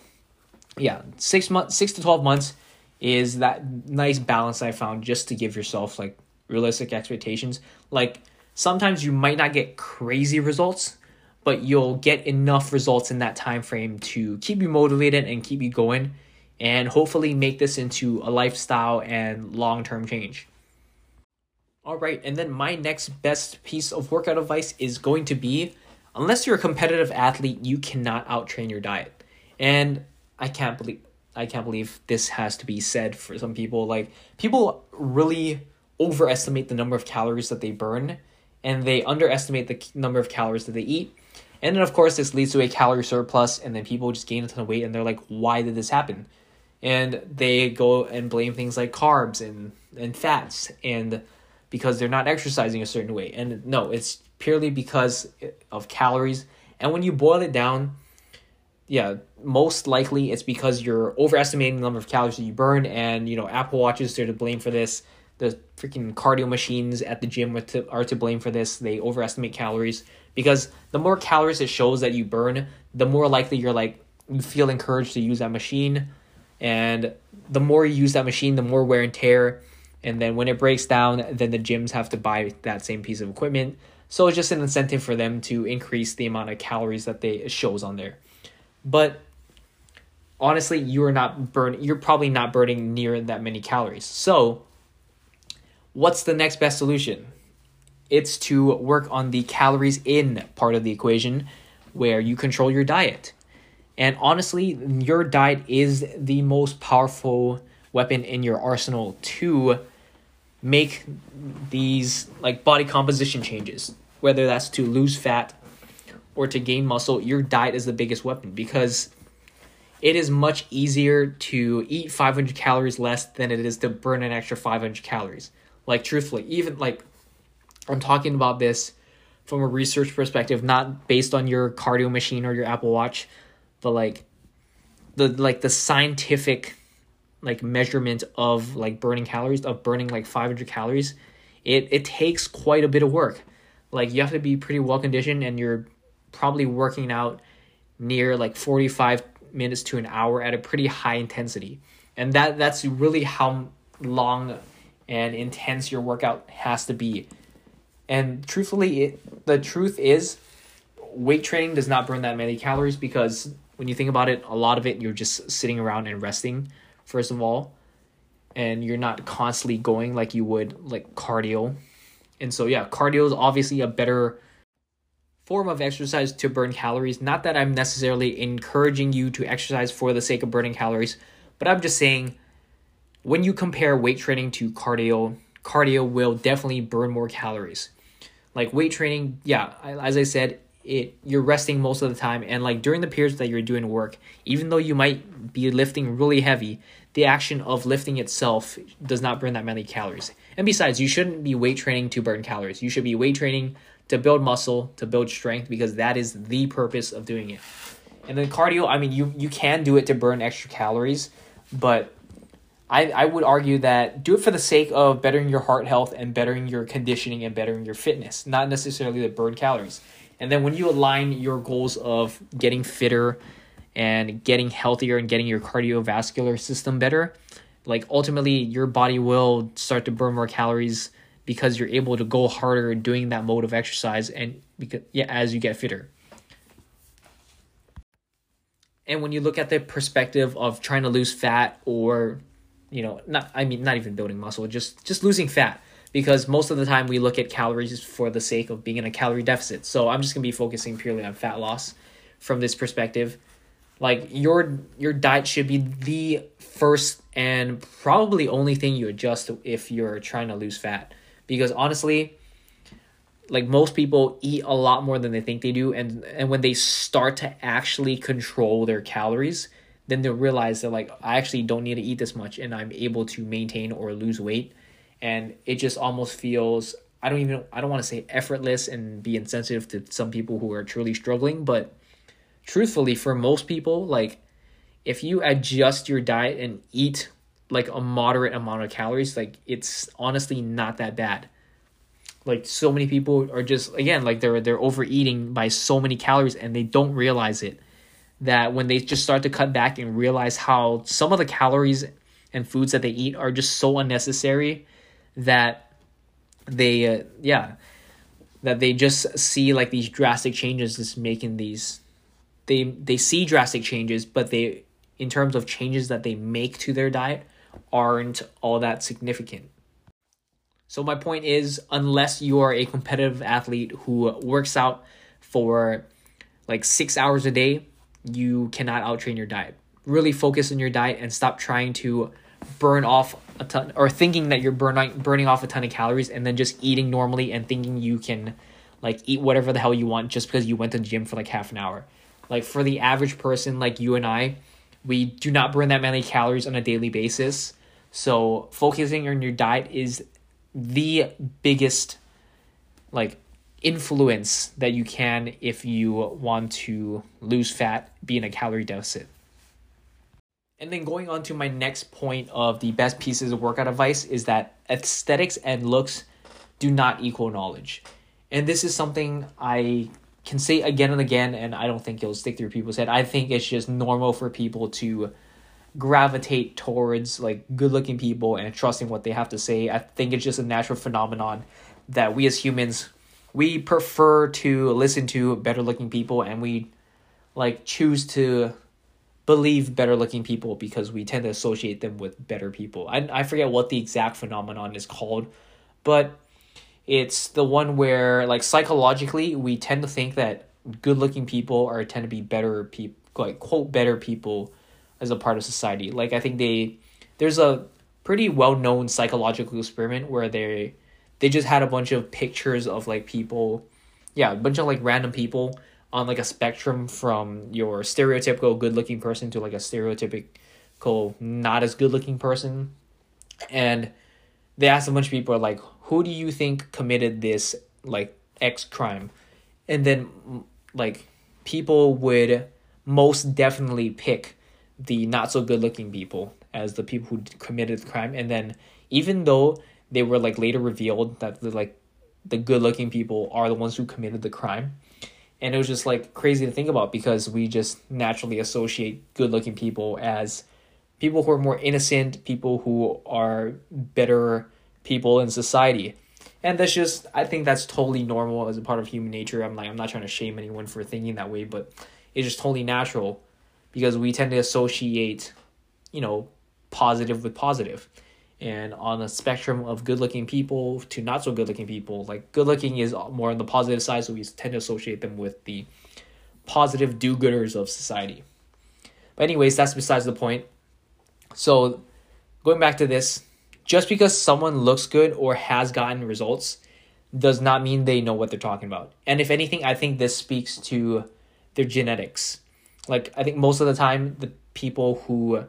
yeah, 6 months, 6 to 12 months is that nice balance I found, just to give yourself like realistic expectations. Like, sometimes you might not get crazy results, but you'll get enough results in that time frame to keep you motivated and keep you going, and hopefully make this into a lifestyle and long-term change. All right, and then my next best piece of workout advice is going to be, unless you're a competitive athlete, you cannot out-train your diet. And I can't believe this has to be said for some people. Like, people really overestimate the number of calories that they burn, and they underestimate the number of calories that they eat. And then, of course, this leads to a calorie surplus, and then people just gain a ton of weight, and they're like, why did this happen? And they go and blame things like carbs and fats, and because they're not exercising a certain way. And no, it's purely because of calories. And when you boil it down, yeah, most likely it's because you're overestimating the number of calories that you burn. And, you know, Apple Watches are to blame for this. The freaking cardio machines at the gym are to blame for this. They overestimate calories, because the more calories it shows that you burn, the more likely you're like, you feel encouraged to use that machine. And the more you use that machine, the more wear and tear. And then when it breaks down, then the gyms have to buy that same piece of equipment. So it's just an incentive for them to increase the amount of calories that it shows on there. But honestly, you're probably not burning near that many calories. So what's the next best solution? It's to work on the calories in part of the equation, where you control your diet. And honestly, your diet is the most powerful weapon in your arsenal to make these like body composition changes, whether that's to lose fat or to gain muscle. Your diet is the biggest weapon, because it is much easier to eat 500 calories less than it is to burn an extra 500 calories. Like, truthfully, even like, I'm talking about this from a research perspective, not based on your cardio machine or your Apple Watch, but like the scientific like measurement of like burning calories, of burning like 500 calories. It takes quite a bit of work. Like, you have to be pretty well conditioned, and you're probably working out near like 45 minutes to an hour at a pretty high intensity. And that's really how long and intense your workout has to be. And truthfully, the truth is, weight training does not burn that many calories, because when you think about it, a lot of it, you're just sitting around and resting, first of all, and you're not constantly going like you would like cardio. And so yeah, cardio is obviously a better form of exercise to burn calories. Not that I'm necessarily encouraging you to exercise for the sake of burning calories, but I'm just saying, when you compare weight training to cardio will definitely burn more calories. Like, weight training, yeah, as I said, you're resting most of the time, and like during the periods that you're doing work, even though you might be lifting really heavy, the action of lifting itself does not burn that many calories. And besides, you shouldn't be weight training to burn calories. You should be weight training to build muscle, to build strength, because that is the purpose of doing it. And then cardio, I mean, you can do it to burn extra calories, but I would argue that do it for the sake of bettering your heart health and bettering your conditioning and bettering your fitness, not necessarily to burn calories. And then when you align your goals of getting fitter and getting healthier and getting your cardiovascular system better, like, ultimately your body will start to burn more calories, because you're able to go harder doing that mode of exercise, and because, yeah, as you get fitter. And when you look at the perspective of trying to lose fat, or, you know, not even building muscle, just losing fat, because most of the time we look at calories for the sake of being in a calorie deficit. So I'm just going to be focusing purely on fat loss from this perspective. Like, your diet should be the first and probably only thing you adjust if you're trying to lose fat, because honestly, Like, most people eat a lot more than they think they do, and when they start to actually control their calories, then they'll realize that, like, I actually don't need to eat this much, and I'm able to maintain or lose weight. And it just almost feels, I don't want to say effortless and be insensitive to some people who are truly struggling, but truthfully, for most people, like, if you adjust your diet and eat like a moderate amount of calories, like, it's honestly not that bad. Like, so many people are just, again, like, they're overeating by so many calories and they don't realize it. That when they just start to cut back and realize how some of the calories and foods that they eat are just so unnecessary, that they that they just see, like, these drastic changes just making these, they see drastic changes, but they, in terms of changes that they make to their diet, aren't all that significant. So my point is, unless you are a competitive athlete who works out for like 6 hours a day, you cannot outtrain your diet. Really focus on your diet and stop trying to burn off a ton, or thinking that you're burning off a ton of calories and then just eating normally and thinking you can, like, eat whatever the hell you want just because you went to the gym for like half an hour. Like, for the average person like you and I, we do not burn that many calories on a daily basis. So focusing on your diet is the biggest, like, influence that you can if you want to lose fat, be in a calorie deficit. And then going on to my next point of the best pieces of workout advice is that aesthetics and looks do not equal knowledge. And this is something I can say again and again, and I don't think it'll stick through people's head. I think it's just normal for people to gravitate towards, like, good-looking people and trusting what they have to say. I think it's just a natural phenomenon that we as humans, we prefer to listen to better-looking people, and we, like, choose to believe better-looking people because we tend to associate them with better people. I forget what the exact phenomenon is called, but it's the one where, like, psychologically, we tend to think that good-looking people tend to be better people, like, quote, better people as a part of society. Like, I think there's a pretty well-known psychological experiment where they just had a bunch of pictures of, like, people, a bunch of, like, random people on, like, a spectrum from your stereotypical good-looking person to, like, a stereotypical not as good-looking person. And they asked a bunch of people, like, who do you think committed this, like, X crime? And then, like, people would most definitely pick the not-so-good-looking people as the people who committed the crime. And then, even though they were, like, later revealed that the good-looking people are the ones who committed the crime. And it was just, like, crazy to think about because we just naturally associate good-looking people as people who are more innocent, people who are better people in society. And that's just, I think that's totally normal as a part of human nature. I'm not trying to shame anyone for thinking that way, but it's just totally natural because we tend to associate, you know, positive with positive. And on a spectrum of good-looking people to not-so-good-looking people, like, good-looking is more on the positive side, so we tend to associate them with the positive do-gooders of society. But anyways, that's besides the point. So going back to this, just because someone looks good or has gotten results does not mean they know what they're talking about. And if anything, I think this speaks to their genetics. Like, I think most of the time, the people who,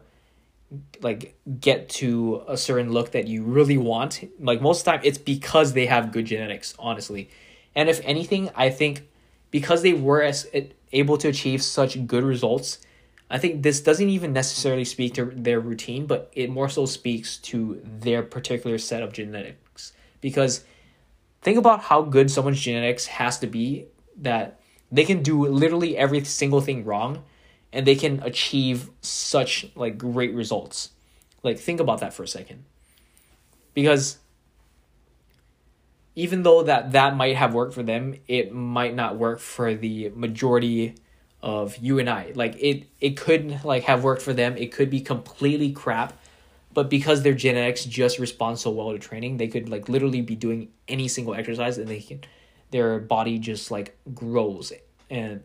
like, get to a certain look that you really want, like, most of the time it's because they have good genetics, honestly. And if anything, I think because they were able to achieve such good results, I think this doesn't even necessarily speak to their routine, but it more so speaks to their particular set of genetics. Because think about how good someone's genetics has to be that they can do literally every single thing wrong and they can achieve such, like, great results. Like, think about that for a second. Because even though that might have worked for them, it might not work for the majority of you and I. Like, it could, like, have worked for them. It could be completely crap. But because their genetics just respond so well to training, they could, like, literally be doing any single exercise and their body just, like, grows. And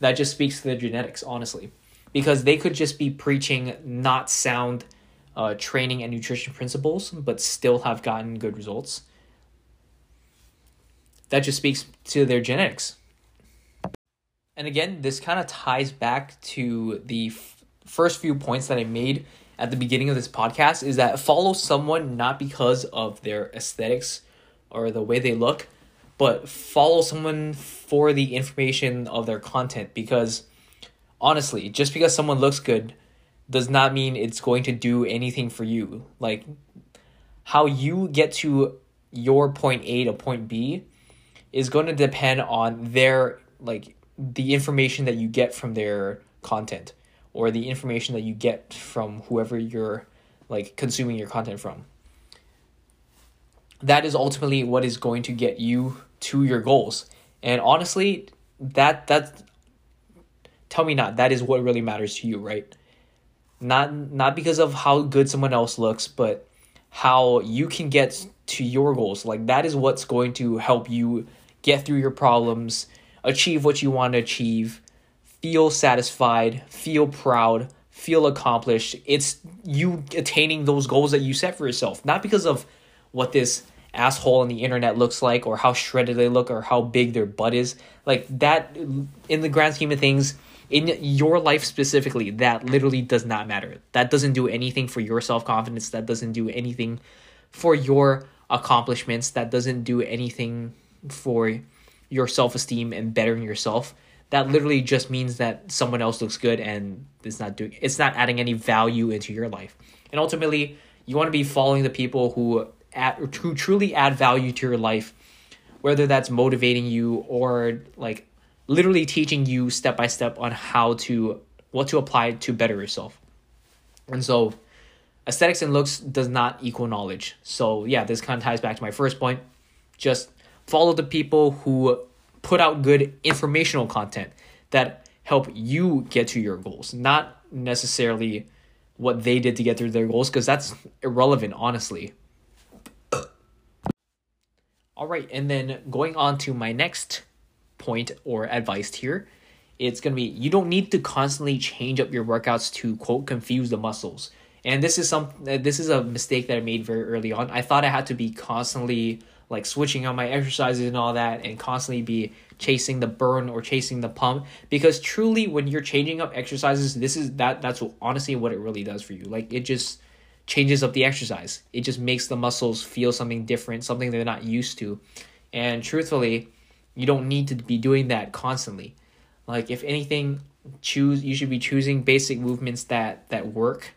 that just speaks to their genetics, honestly, because they could just be preaching not sound training and nutrition principles, but still have gotten good results. that just speaks to their genetics. And again, this kind of ties back to the first few points that I made at the beginning of this podcast, is that follow someone not because of their aesthetics or the way they look, but follow someone for the information of their content. Because honestly, just because someone looks good does not mean it's going to do anything for you. Like, how you get to your point A to point B is going to depend on their, like, the information that you get from their content, or the information that you get from whoever you're, like, consuming your content from. That is ultimately what is going to get you to your goals. And honestly, that tell me not, that is what really matters to you, right? Not because of how good someone else looks, but how you can get to your goals. Like, that is what's going to help you get through your problems, achieve what you want to achieve, feel satisfied, feel proud, feel accomplished. It's you attaining those goals that you set for yourself, not because of what this asshole on the internet looks like, or how shredded they look, or how big their butt is. Like, that, in the grand scheme of things, in your life specifically, that literally does not matter. That doesn't do anything for your self-confidence. That doesn't do anything for your accomplishments. That doesn't do anything for your self-esteem and bettering yourself. That literally just means that someone else looks good, and it's not adding any value into your life. And ultimately, you want to be following the people who truly add value to your life, whether that's motivating you or, like, literally teaching you step by step on what to apply to better yourself. And so aesthetics and looks does not equal knowledge. So yeah, this kind of ties back to my first point. Just follow the people who put out good informational content that help you get to your goals, not necessarily what they did to get through their goals, because that's irrelevant, honestly. All right, and then going on to my next point or advice here, it's going to be, you don't need to constantly change up your workouts to, quote, confuse the muscles. And this is a mistake that I made very early on. I thought I had to be constantly, like, switching on my exercises and all that, and constantly be chasing the burn or chasing the pump, because truly, when you're changing up exercises, that's honestly what it really does for you. Like, it just changes up the exercise. It just makes the muscles feel something different, something they're not used to. And truthfully, you don't need to be doing that constantly. Like, if anything, you should be choosing basic movements that work,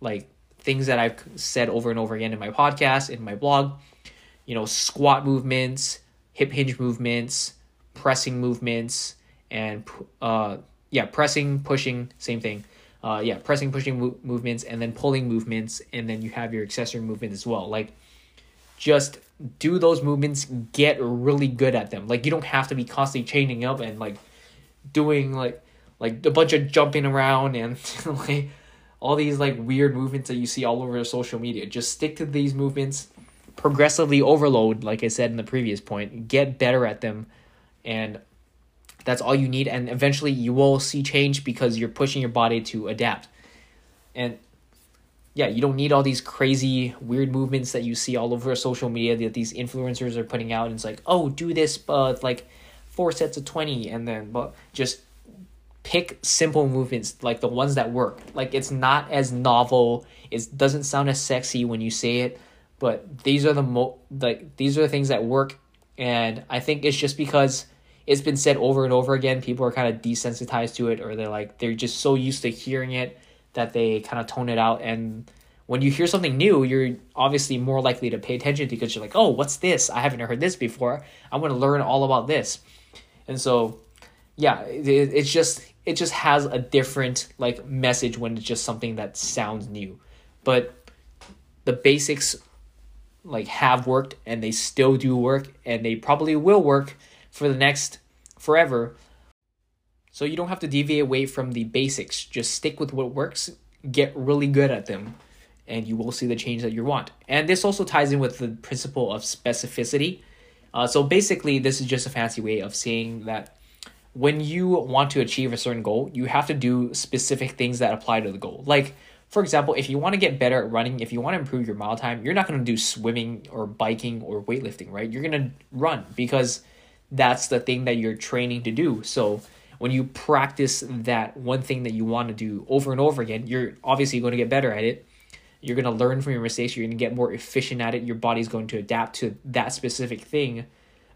like things that I've said over and over again in my podcast, in my blog. You know, squat movements, hip hinge movements, pressing movements, and pressing, pushing, same thing. Pressing, pushing movements, and then pulling movements, and then you have your accessory movement as well. Like, just do those movements, get really good at them. Like, you don't have to be constantly changing up and, like, doing like a bunch of jumping around and like all these, like, weird movements that you see all over social media. Just stick to these movements, progressively overload, like I said in the previous point, get better at them, and that's all you need. And eventually you will see change, because you're pushing your body to adapt. And yeah, you don't need all these crazy, weird movements that you see all over social media that these influencers are putting out. And it's like, oh, do this, but like 4 sets of 20, and then but just pick simple movements, like the ones that work. Like, it's not as novel. It doesn't sound as sexy when you say it, but these are the things that work. And I think it's just because it's been said over and over again, people are kind of desensitized to it, or they're just so used to hearing it that they kind of tone it out. And when you hear something new, you're obviously more likely to pay attention, because you're like, oh, what's this? I haven't heard this before. I want to learn all about this. And so, yeah, it just has a different, like, message when it's just something that sounds new. But the basics, like, have worked, and they still do work, and they probably will work for the next forever. So you don't have to deviate away from the basics. Just stick with what works, get really good at them, and you will see the change that you want. And this also ties in with the principle of specificity. So basically, this is just a fancy way of saying that when you want to achieve a certain goal, you have to do specific things that apply to the goal. Like, For example, if you want to get better at running, if you want to improve your mile time, you're not going to do swimming or biking or weightlifting, right? You're going to run because that's the thing that you're training to do. So when you practice that one thing that you want to do over and over again, you're obviously going to get better at it. You're going to learn from your mistakes. You're going to get more efficient at it. Your body's going to adapt to that specific thing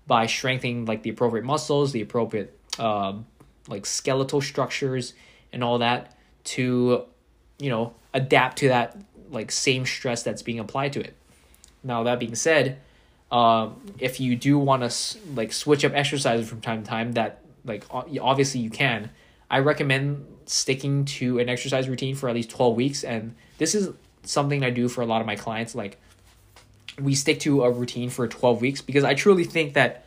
by strengthening like the appropriate muscles, the appropriate like skeletal structures and all that to, you know, adapt to that like same stress that's being applied to it. Now, that being said, if you do want to like switch up exercises from time to time, that like obviously you can. I recommend sticking to an exercise routine for at least 12 weeks. And this is something I do for a lot of my clients. Like, we stick to a routine for 12 weeks because I truly think that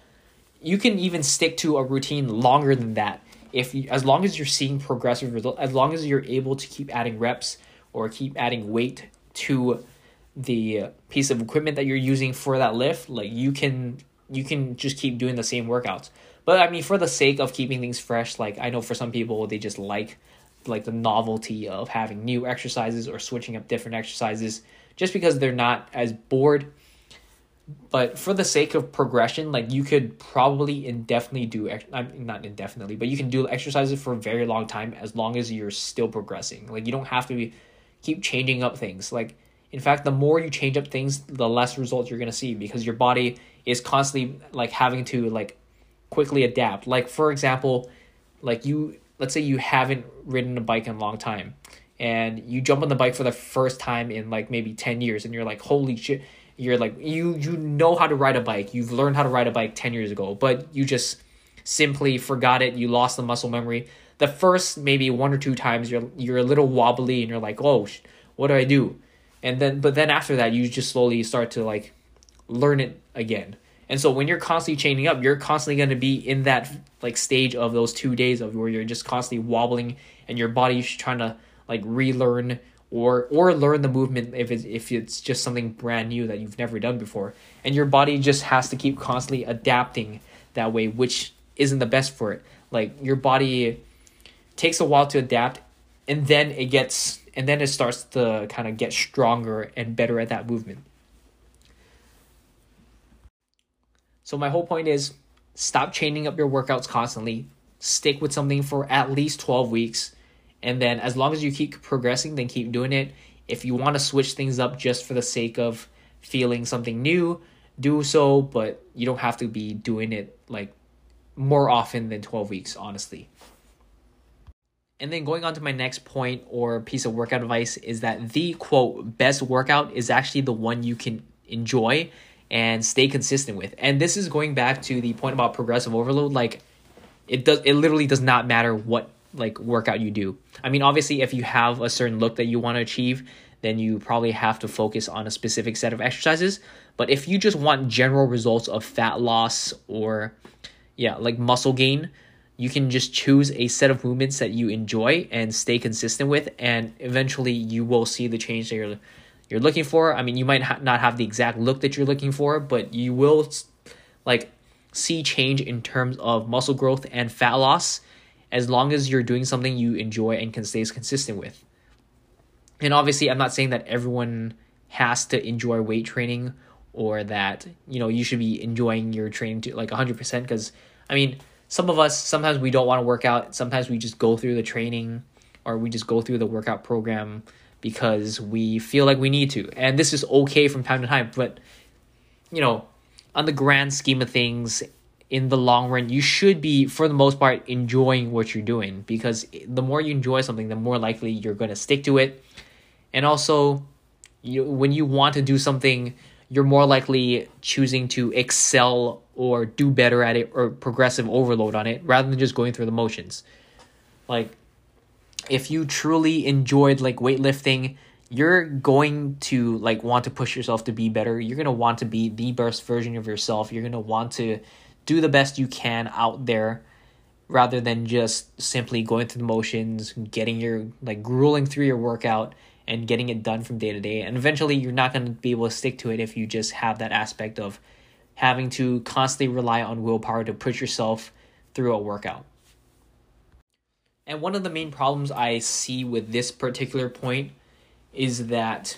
you can even stick to a routine longer than that. As long as you're seeing progressive results, as long as you're able to keep adding reps or keep adding weight to the piece of equipment that you're using for that lift, like you can just keep doing the same workouts. But I mean, for the sake of keeping things fresh, like I know for some people, they just like the novelty of having new exercises or switching up different exercises just because they're not as bored. But for the sake of progression, like you could probably indefinitely but you can do exercises for a very long time as long as you're still progressing. Like, you don't have to keep changing up things. Like, in fact, the more you change up things, the less results you're going to see because your body is constantly like having to like quickly adapt. Like, for example, like let's say you haven't ridden a bike in a long time and you jump on the bike for the first time in like maybe 10 years and you're like, holy shit. You're like, you know how to ride a bike. You've learned how to ride a bike 10 years ago, but you just simply forgot it. You lost the muscle memory. The first maybe one or two times you're a little wobbly and you're like, oh, what do I do? And then, but then after that, you just slowly start to like learn it again. And so when you're constantly changing up, you're constantly going to be in that like stage of those 2 days of where you're just constantly wobbling and your body's trying to like relearn or learn the movement if it's just something brand new that you've never done before. And your body just has to keep constantly adapting that way, which isn't the best for it. Like, your body takes a while to adapt, and then it starts to kind of get stronger and better at that movement. So my whole point is, stop chaining up your workouts constantly. Stick with something for at least 12 weeks. And then as long as you keep progressing, then keep doing it. If you want to switch things up just for the sake of feeling something new, do so. But you don't have to be doing it like more often than 12 weeks, honestly. And then going on to my next point or piece of workout advice is that the, quote, best workout is actually the one you can enjoy and stay consistent with. And this is going back to the point about progressive overload. Like, it literally does not matter what like workout you do. I mean, obviously, if you have a certain look that you want to achieve, then you probably have to focus on a specific set of exercises. But if you just want general results of fat loss or like muscle gain, you can just choose a set of movements that you enjoy and stay consistent with, and eventually you will see the change that you're looking for. I mean, you might not have the exact look that you're looking for, but you will like see change in terms of muscle growth and fat loss, as long as you're doing something you enjoy and can stay consistent with. And obviously, I'm not saying that everyone has to enjoy weight training or that, you know, you should be enjoying your training to like 100%, because I mean, some of us, sometimes we don't want to work out. Sometimes we just go through the training, or we just go through the workout program because we feel like we need to. And this is okay from time to time, but, you know, on the grand scheme of things, in the long run, you should be, for the most part, enjoying what you're doing, because the more you enjoy something, the more likely you're going to stick to it. And also, when you want to do something, you're more likely choosing to excel or do better at it or progressive overload on it rather than just going through the motions. Like, if you truly enjoyed like weightlifting, you're going to like want to push yourself to be better. You're going to want to be the best version of yourself. You're going to want to do the best you can out there rather than just simply going through the motions, getting your like grueling through your workout and getting it done from day to day. And eventually you're not going to be able to stick to it if you just have that aspect of having to constantly rely on willpower to push yourself through a workout. And one of the main problems I see with this particular point is that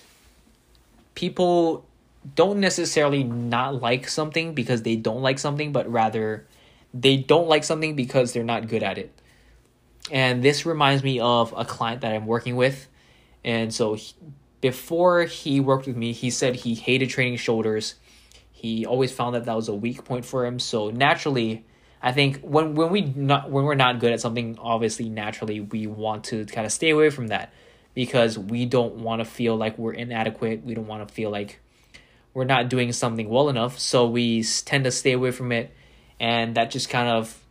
people don't necessarily not like something because they don't like something, but rather they don't like something because they're not good at it. And this reminds me of a client that I'm working with. And so before he worked with me, he said he hated training shoulders. He always found that that was a weak point for him. So naturally, I think when we're not good at something, obviously naturally we want to kind of stay away from that because we don't want to feel like we're inadequate. We don't want to feel like we're not doing something well enough. So we tend to stay away from it, and that just kind of,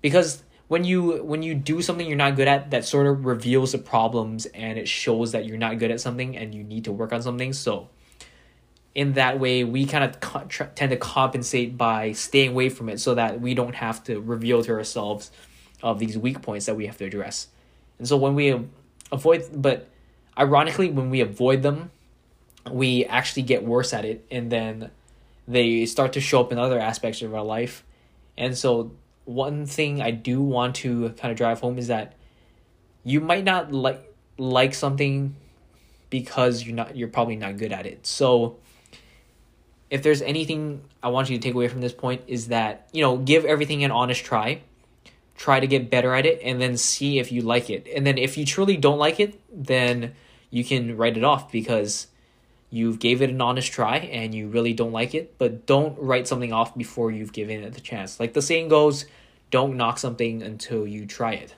because when you do something you're not good at, that sort of reveals the problems and it shows that you're not good at something and you need to work on something. So in that way, we kind of tend to compensate by staying away from it so that we don't have to reveal to ourselves of these weak points that we have to address. And so when we avoid, but ironically, when we avoid them, we actually get worse at it, and then they start to show up in other aspects of our life. And so one thing I do want to kind of drive home is that you might not like something because you're probably not good at it. So if there's anything I want you to take away from this point is that, you know, give everything an honest try. Try to get better at it and then see if you like it. And then if you truly don't like it, then you can write it off because you've gave it an honest try and you really don't like it. But don't write something off before you've given it the chance. Like the saying goes, don't knock something until you try it.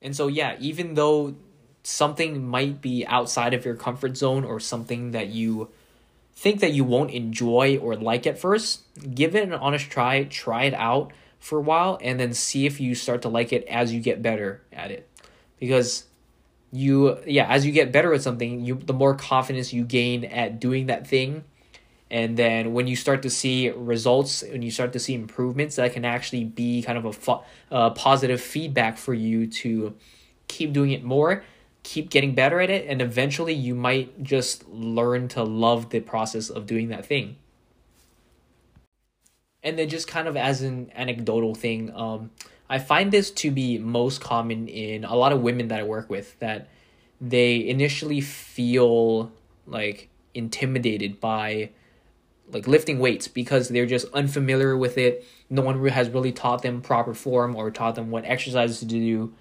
And so, yeah, even though something might be outside of your comfort zone or something that you think that you won't enjoy or like at first, give it an honest try, try it out for a while, and then see if you start to like it as you get better at it. Because as you get better at something, the more confidence you gain at doing that thing. And then when you start to see results, when you start to see improvements, that can actually be kind of a positive feedback for you to keep doing it more, keep getting better at it, and eventually you might just learn to love the process of doing that thing. And then just kind of as an anecdotal thing, I find this to be most common in a lot of women that I work with, that they initially feel like intimidated by like lifting weights because they're just unfamiliar with it. No one has really taught them proper form or taught them what exercises to do,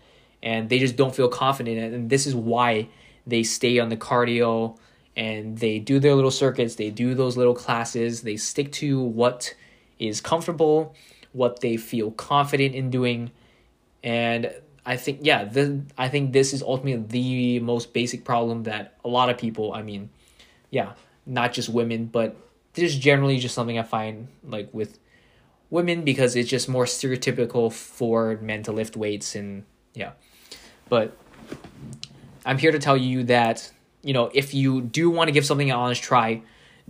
and they just don't feel confident in it. And this is why they stay on the cardio and they do their little circuits, they do those little classes, they stick to what is comfortable, what they feel confident in doing. And I think, I think this is ultimately the most basic problem that a lot of people, not just women, but this is generally just something I find like with women because it's just more stereotypical for men to lift weights and yeah. But I'm here to tell you that, you know, if you do want to give something an honest try,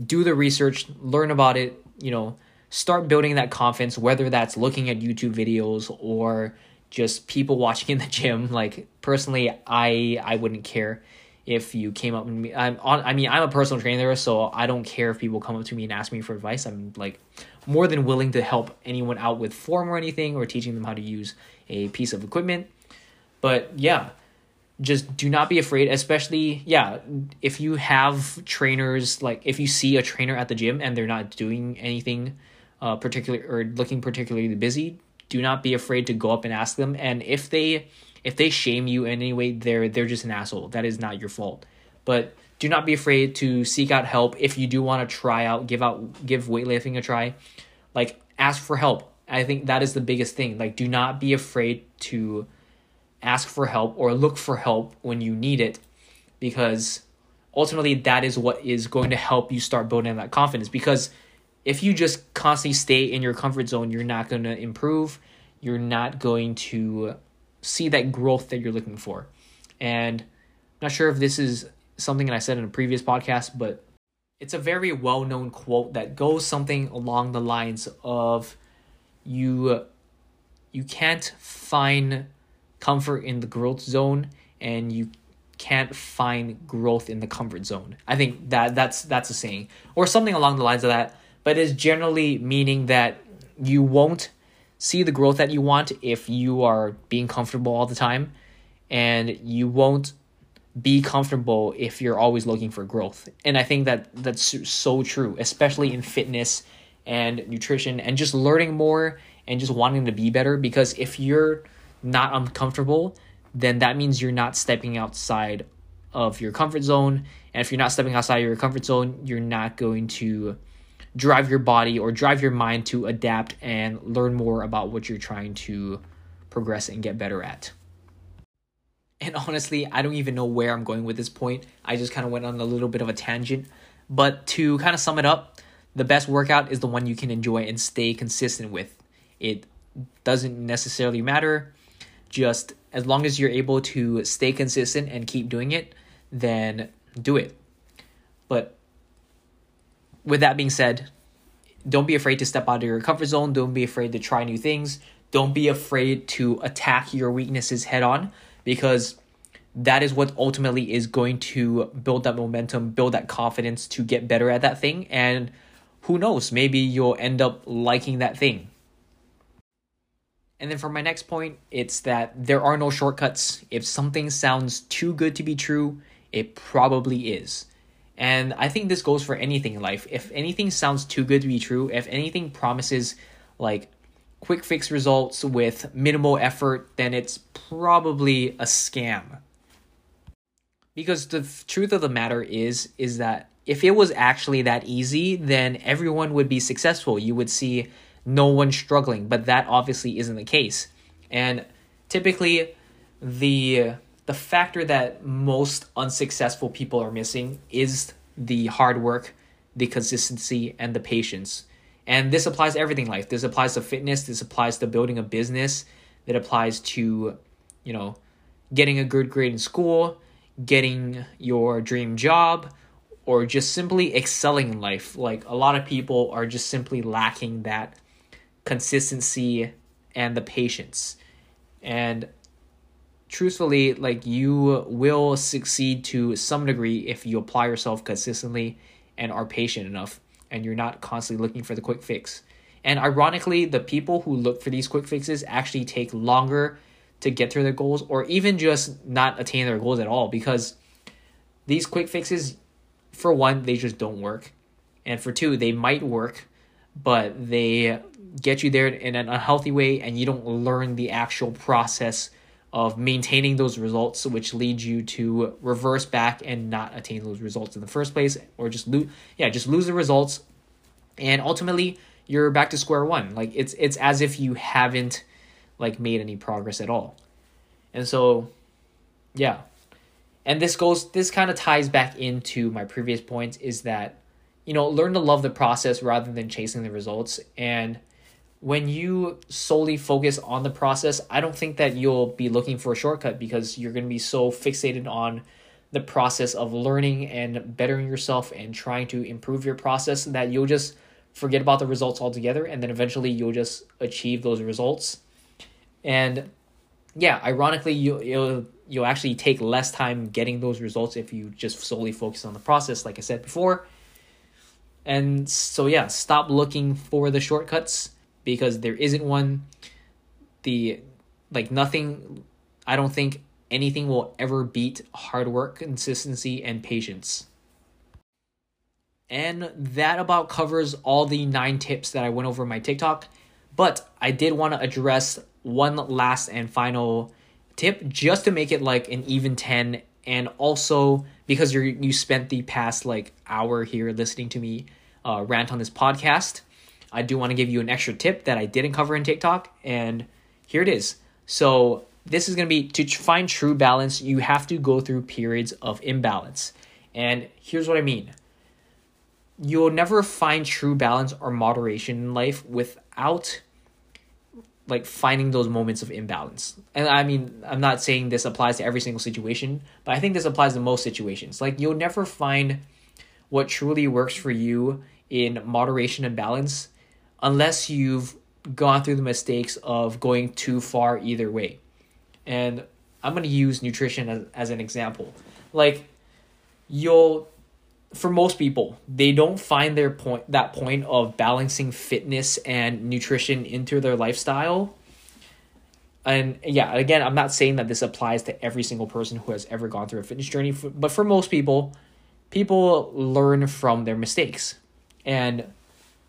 do the research, learn about it, you know, start building that confidence, whether that's looking at YouTube videos or just people watching in the gym. Like personally, I wouldn't care if you came up and I'm a personal trainer, so I don't care if people come up to me and ask me for advice. I'm like more than willing to help anyone out with form or anything or teaching them how to use a piece of equipment. But yeah, just do not be afraid, especially, if you have trainers, like if you see a trainer at the gym and they're not doing anything particular or looking particularly busy, do not be afraid to go up and ask them. And if they shame you in any way, they're just an asshole. That is not your fault. But do not be afraid to seek out help if you do want to try out, give weightlifting a try. Like, ask for help. I think that is the biggest thing. Like, do not be afraid to ask for help or look for help when you need it, because ultimately that is what is going to help you start building that confidence. Because if you just constantly stay in your comfort zone, you're not going to improve. You're not going to see that growth that you're looking for. And I'm not sure if this is something that I said in a previous podcast, but it's a very well-known quote that goes something along the lines of you can't find comfort in the growth zone, and you can't find growth in the comfort zone. I think that's a saying or something along the lines of that, but it's generally meaning that you won't see the growth that you want if you are being comfortable all the time, and you won't be comfortable if you're always looking for growth. And I think that that's so true, especially in fitness and nutrition and just learning more and just wanting to be better. Because if you're not uncomfortable, then that means you're not stepping outside of your comfort zone. And if you're not stepping outside of your comfort zone, you're not going to drive your body or drive your mind to adapt and learn more about what you're trying to progress and get better at. And honestly, I don't even know where I'm going with this point. I just kind of went on a little bit of a tangent. But to kind of sum it up, the best workout is the one you can enjoy and stay consistent with. It doesn't necessarily matter. Just as long as you're able to stay consistent and keep doing it, then do it. But with that being said, don't be afraid to step out of your comfort zone. Don't be afraid to try new things. Don't be afraid to attack your weaknesses head on, because that is what ultimately is going to build that momentum, build that confidence to get better at that thing. And who knows, maybe you'll end up liking that thing. And then for my next point, it's that there are no shortcuts. If something sounds too good to be true, it probably is. And I think this goes for anything in life. If anything sounds too good to be true, if anything promises like quick fix results with minimal effort, then it's probably a scam. Because the truth of the matter is that if it was actually that easy, then everyone would be successful. You would see no one struggling, but that obviously isn't the case. And typically the factor that most unsuccessful people are missing is the hard work, the consistency, and the patience. And this applies to everything in life. This applies to fitness. This applies to building a business. It applies to, you know, getting a good grade in school, getting your dream job, or just simply excelling in life. Like, a lot of people are just simply lacking that consistency and the patience. And truthfully, like, you will succeed to some degree if you apply yourself consistently and are patient enough, and you're not constantly looking for the quick fix. And ironically, the people who look for these quick fixes actually take longer to get to their goals, or even just not attain their goals at all, because these quick fixes, for one, they just don't work. And for two, they might work, but they get you there in an unhealthy way, and you don't learn the actual process of maintaining those results, which leads you to reverse back and not attain those results in the first place, or just lose the results, and ultimately you're back to square one. Like, it's as if you haven't like made any progress at all. And so, yeah, and this kind of ties back into my previous points, is that, you know, learn to love the process rather than chasing the results. And when you solely focus on the process, I don't think that you'll be looking for a shortcut, because you're going to be so fixated on the process of learning and bettering yourself and trying to improve your process that you'll just forget about the results altogether, and then eventually you'll just achieve those results. And yeah, ironically, you'll actually take less time getting those results if you just solely focus on the process, like I said before. And so yeah, stop looking for the shortcuts, because there isn't one. I don't think anything will ever beat hard work, consistency, and patience. And that about covers all the 9 tips that I went over in my TikTok. But I did want to address one last and final tip, just to make it like an even 10. And also because you spent the past like hour here listening to me rant on this podcast, I do want to give you an extra tip that I didn't cover in TikTok, and here it is. So this is going to be, to find true balance, you have to go through periods of imbalance. And here's what I mean. You'll never find true balance or moderation in life without like finding those moments of imbalance. And I mean, I'm not saying this applies to every single situation, but I think this applies to most situations. Like, you'll never find what truly works for you in moderation and balance unless you've gone through the mistakes of going too far either way. And I'm going to use nutrition as an example. Like, for most people, they don't find that point of balancing fitness and nutrition into their lifestyle And yeah, again, I'm not saying that this applies to every single person who has ever gone through a fitness journey, but for most people, people learn from their mistakes. And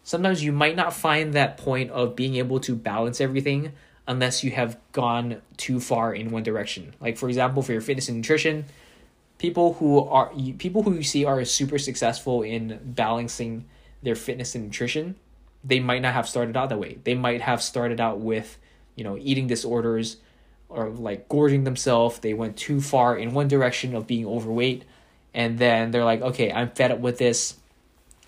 sometimes you might not find that point of being able to balance everything unless you have gone too far in one direction. Like, for example, for your fitness and nutrition, people who you see are super successful in balancing their fitness and nutrition, they might not have started out that way. They might have started out with, eating disorders or like gorging themselves. They went too far in one direction of being overweight. And then they're like, okay, I'm fed up with this.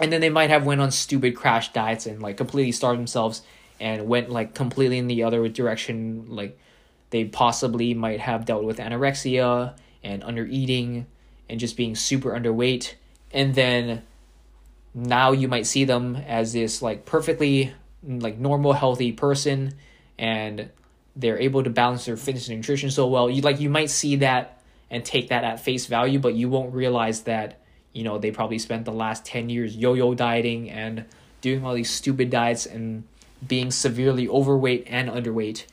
And then they might have went on stupid crash diets and like completely starved themselves and went like completely in the other direction. Like they possibly might have dealt with anorexia and undereating and just being super underweight. And then now you might see them as this like perfectly like normal, healthy person, and they're able to balance their fitness and nutrition so well. You might see that and take that at face value, but you won't realize that, they probably spent the last 10 years yo-yo dieting and doing all these stupid diets and being severely overweight and underweight.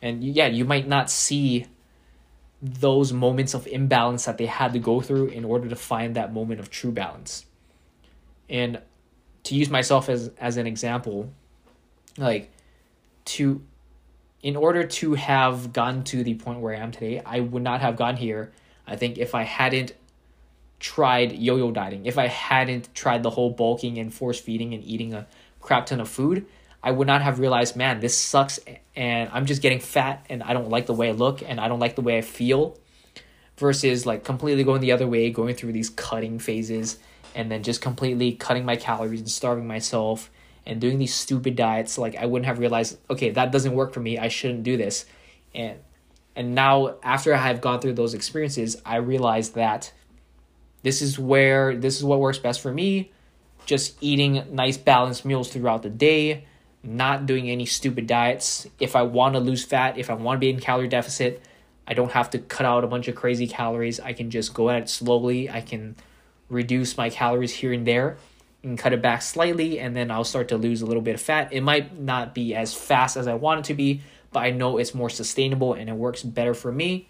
And yeah, you might not see those moments of imbalance that they had to go through in order to find that moment of true balance. And to use myself as an example, like in order to have gotten to the point where I am today, I would not have gotten here, I think, if I hadn't tried yo-yo dieting, if I hadn't tried the whole bulking and force feeding and eating a crap ton of food, I would not have realized, man, this sucks and I'm just getting fat and I don't like the way I look and I don't like the way I feel, versus like completely going the other way, going through these cutting phases and then just completely cutting my calories and starving myself and doing these stupid diets. Like I wouldn't have realized, okay, that doesn't work for me, I shouldn't do this. And now after I have gone through those experiences, I realized that this is what works best for me. Just eating nice balanced meals throughout the day, not doing any stupid diets. If I want to lose fat, if I want to be in calorie deficit, I don't have to cut out a bunch of crazy calories. I can just go at it slowly. I can reduce my calories here and there and cut it back slightly, and then I'll start to lose a little bit of fat. It might not be as fast as I want it to be, but I know it's more sustainable and it works better for me.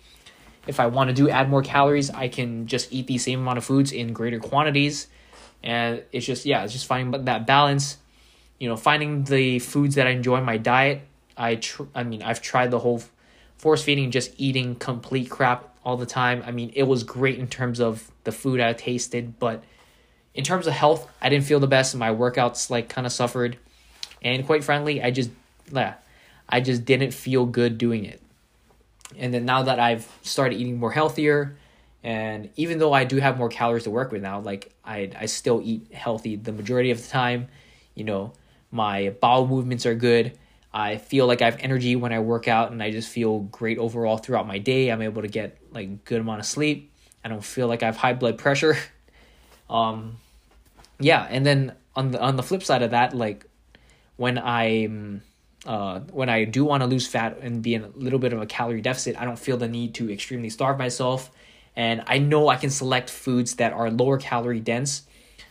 If I want to add more calories, I can just eat the same amount of foods in greater quantities. And it's just finding that balance, finding the foods that I enjoy in my diet. I've tried the whole force feeding, just eating complete crap all the time. I mean, it was great in terms of the food I tasted, but in terms of health, I didn't feel the best. My workouts like kind of suffered, and quite frankly, I just didn't feel good doing it. And then now that I've started eating more healthier, and even though I do have more calories to work with now, like I still eat healthy the majority of the time. My bowel movements are good. I feel like I have energy when I work out, and I just feel great overall throughout my day. I'm able to get like a good amount of sleep. I don't feel like I have high blood pressure. And then on the flip side of that, like when I do want to lose fat and be in a little bit of a calorie deficit, I don't feel the need to extremely starve myself. And I know I can select foods that are lower calorie dense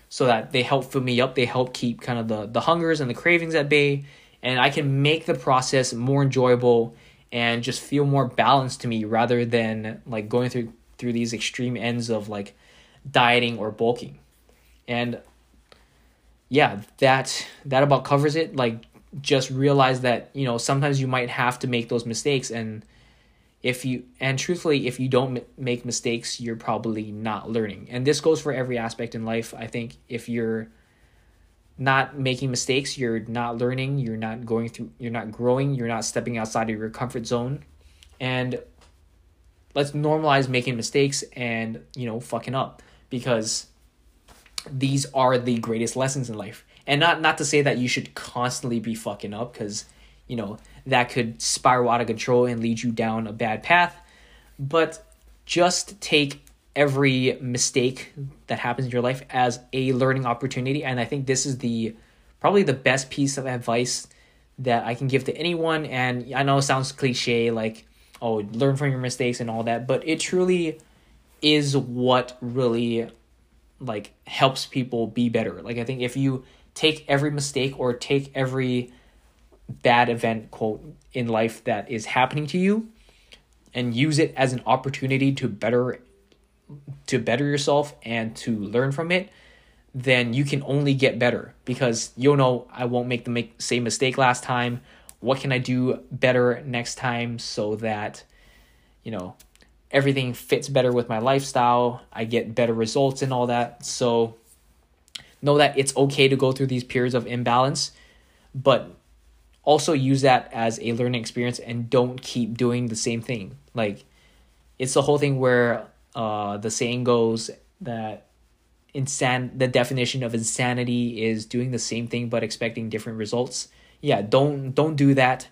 so that they help fill me up. They help keep kind of the hungers and the cravings at bay. And I can make the process more enjoyable and just feel more balanced to me, rather than like going through these extreme ends of like dieting or bulking. And yeah, that about covers it. Like, just realize that, sometimes you might have to make those mistakes. And truthfully, if you don't make mistakes, you're probably not learning. And this goes for every aspect in life. I think if you're not making mistakes, you're not learning, you're not growing, you're not stepping outside of your comfort zone. And let's normalize making mistakes and, fucking up, because these are the greatest lessons in life. And not to say that you should constantly be fucking up, because, that could spiral out of control and lead you down a bad path. But just take every mistake that happens in your life as a learning opportunity. And I think this is probably the best piece of advice that I can give to anyone. And I know it sounds cliche, like, oh, learn from your mistakes and all that, but it truly is what really like helps people be better. Like, I think if you take every mistake or take every bad event, quote, in life that is happening to you, and use it as an opportunity to better yourself and to learn from it, then you can only get better, because you'll know, I won't make the same mistake last time. What can I do better next time so that, you know, everything fits better with my lifestyle, I get better results and all that. So know that it's okay to go through these periods of imbalance, but also use that as a learning experience and don't keep doing the same thing. Like, it's the whole thing where the saying goes that the definition of insanity is doing the same thing but expecting different results. Yeah, don't do that.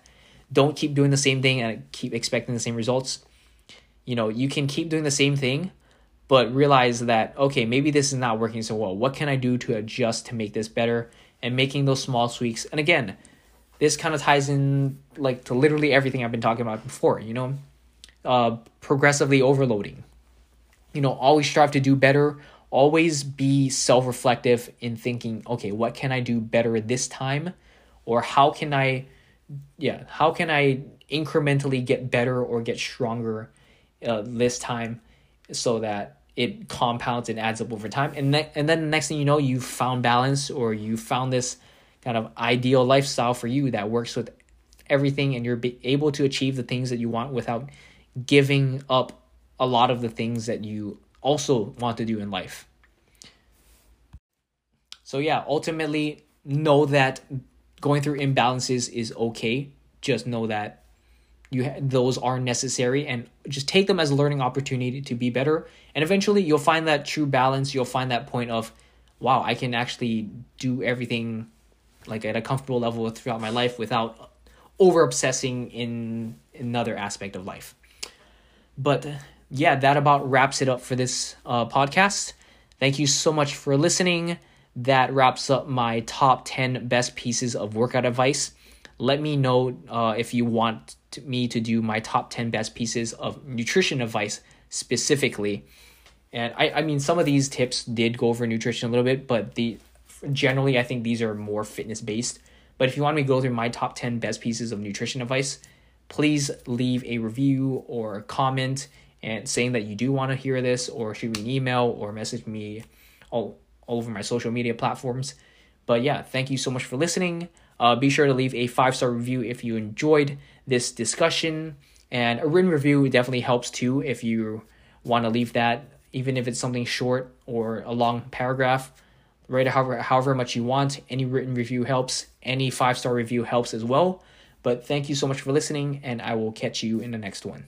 Don't keep doing the same thing and keep expecting the same results. You know, you can keep doing the same thing, but realize that, okay, maybe this is not working so well. What can I do to adjust to make this better? And making those small tweaks. And again, this kind of ties in like to literally everything I've been talking about before, you know, progressively overloading. You know, always strive to do better. Always be self-reflective in thinking, okay, what can I do better this time? Or how can I incrementally get better or get stronger this time, so that it compounds and adds up over time. And then the next thing you know, you've found balance, or you found this kind of ideal lifestyle for you that works with everything, and you're able to achieve the things that you want without giving up a lot of the things that you also want to do in life. So yeah, ultimately know that going through imbalances is okay. Just know that those are necessary, and just take them as a learning opportunity to be better. And eventually you'll find that true balance. You'll find that point of, wow, I can actually do everything like at a comfortable level throughout my life without over obsessing in another aspect of life. But yeah, that about wraps it up for this podcast. Thank you so much for listening. That wraps up my top 10 best pieces of workout advice. Let me know if you want me to do my top 10 best pieces of nutrition advice specifically. And I mean, some of these tips did go over nutrition a little bit, but generally I think these are more fitness based. But if you want me to go through my top 10 best pieces of nutrition advice, please leave a review or a comment and saying that you do want to hear this, or shoot me an email or message me all over my social media platforms. But yeah, thank you so much for listening. Be sure to leave a 5-star review if you enjoyed this discussion. And a written review definitely helps too if you want to leave that, even if it's something short or a long paragraph. Write however much you want. Any written review helps. Any 5-star review helps as well. But thank you so much for listening, and I will catch you in the next one.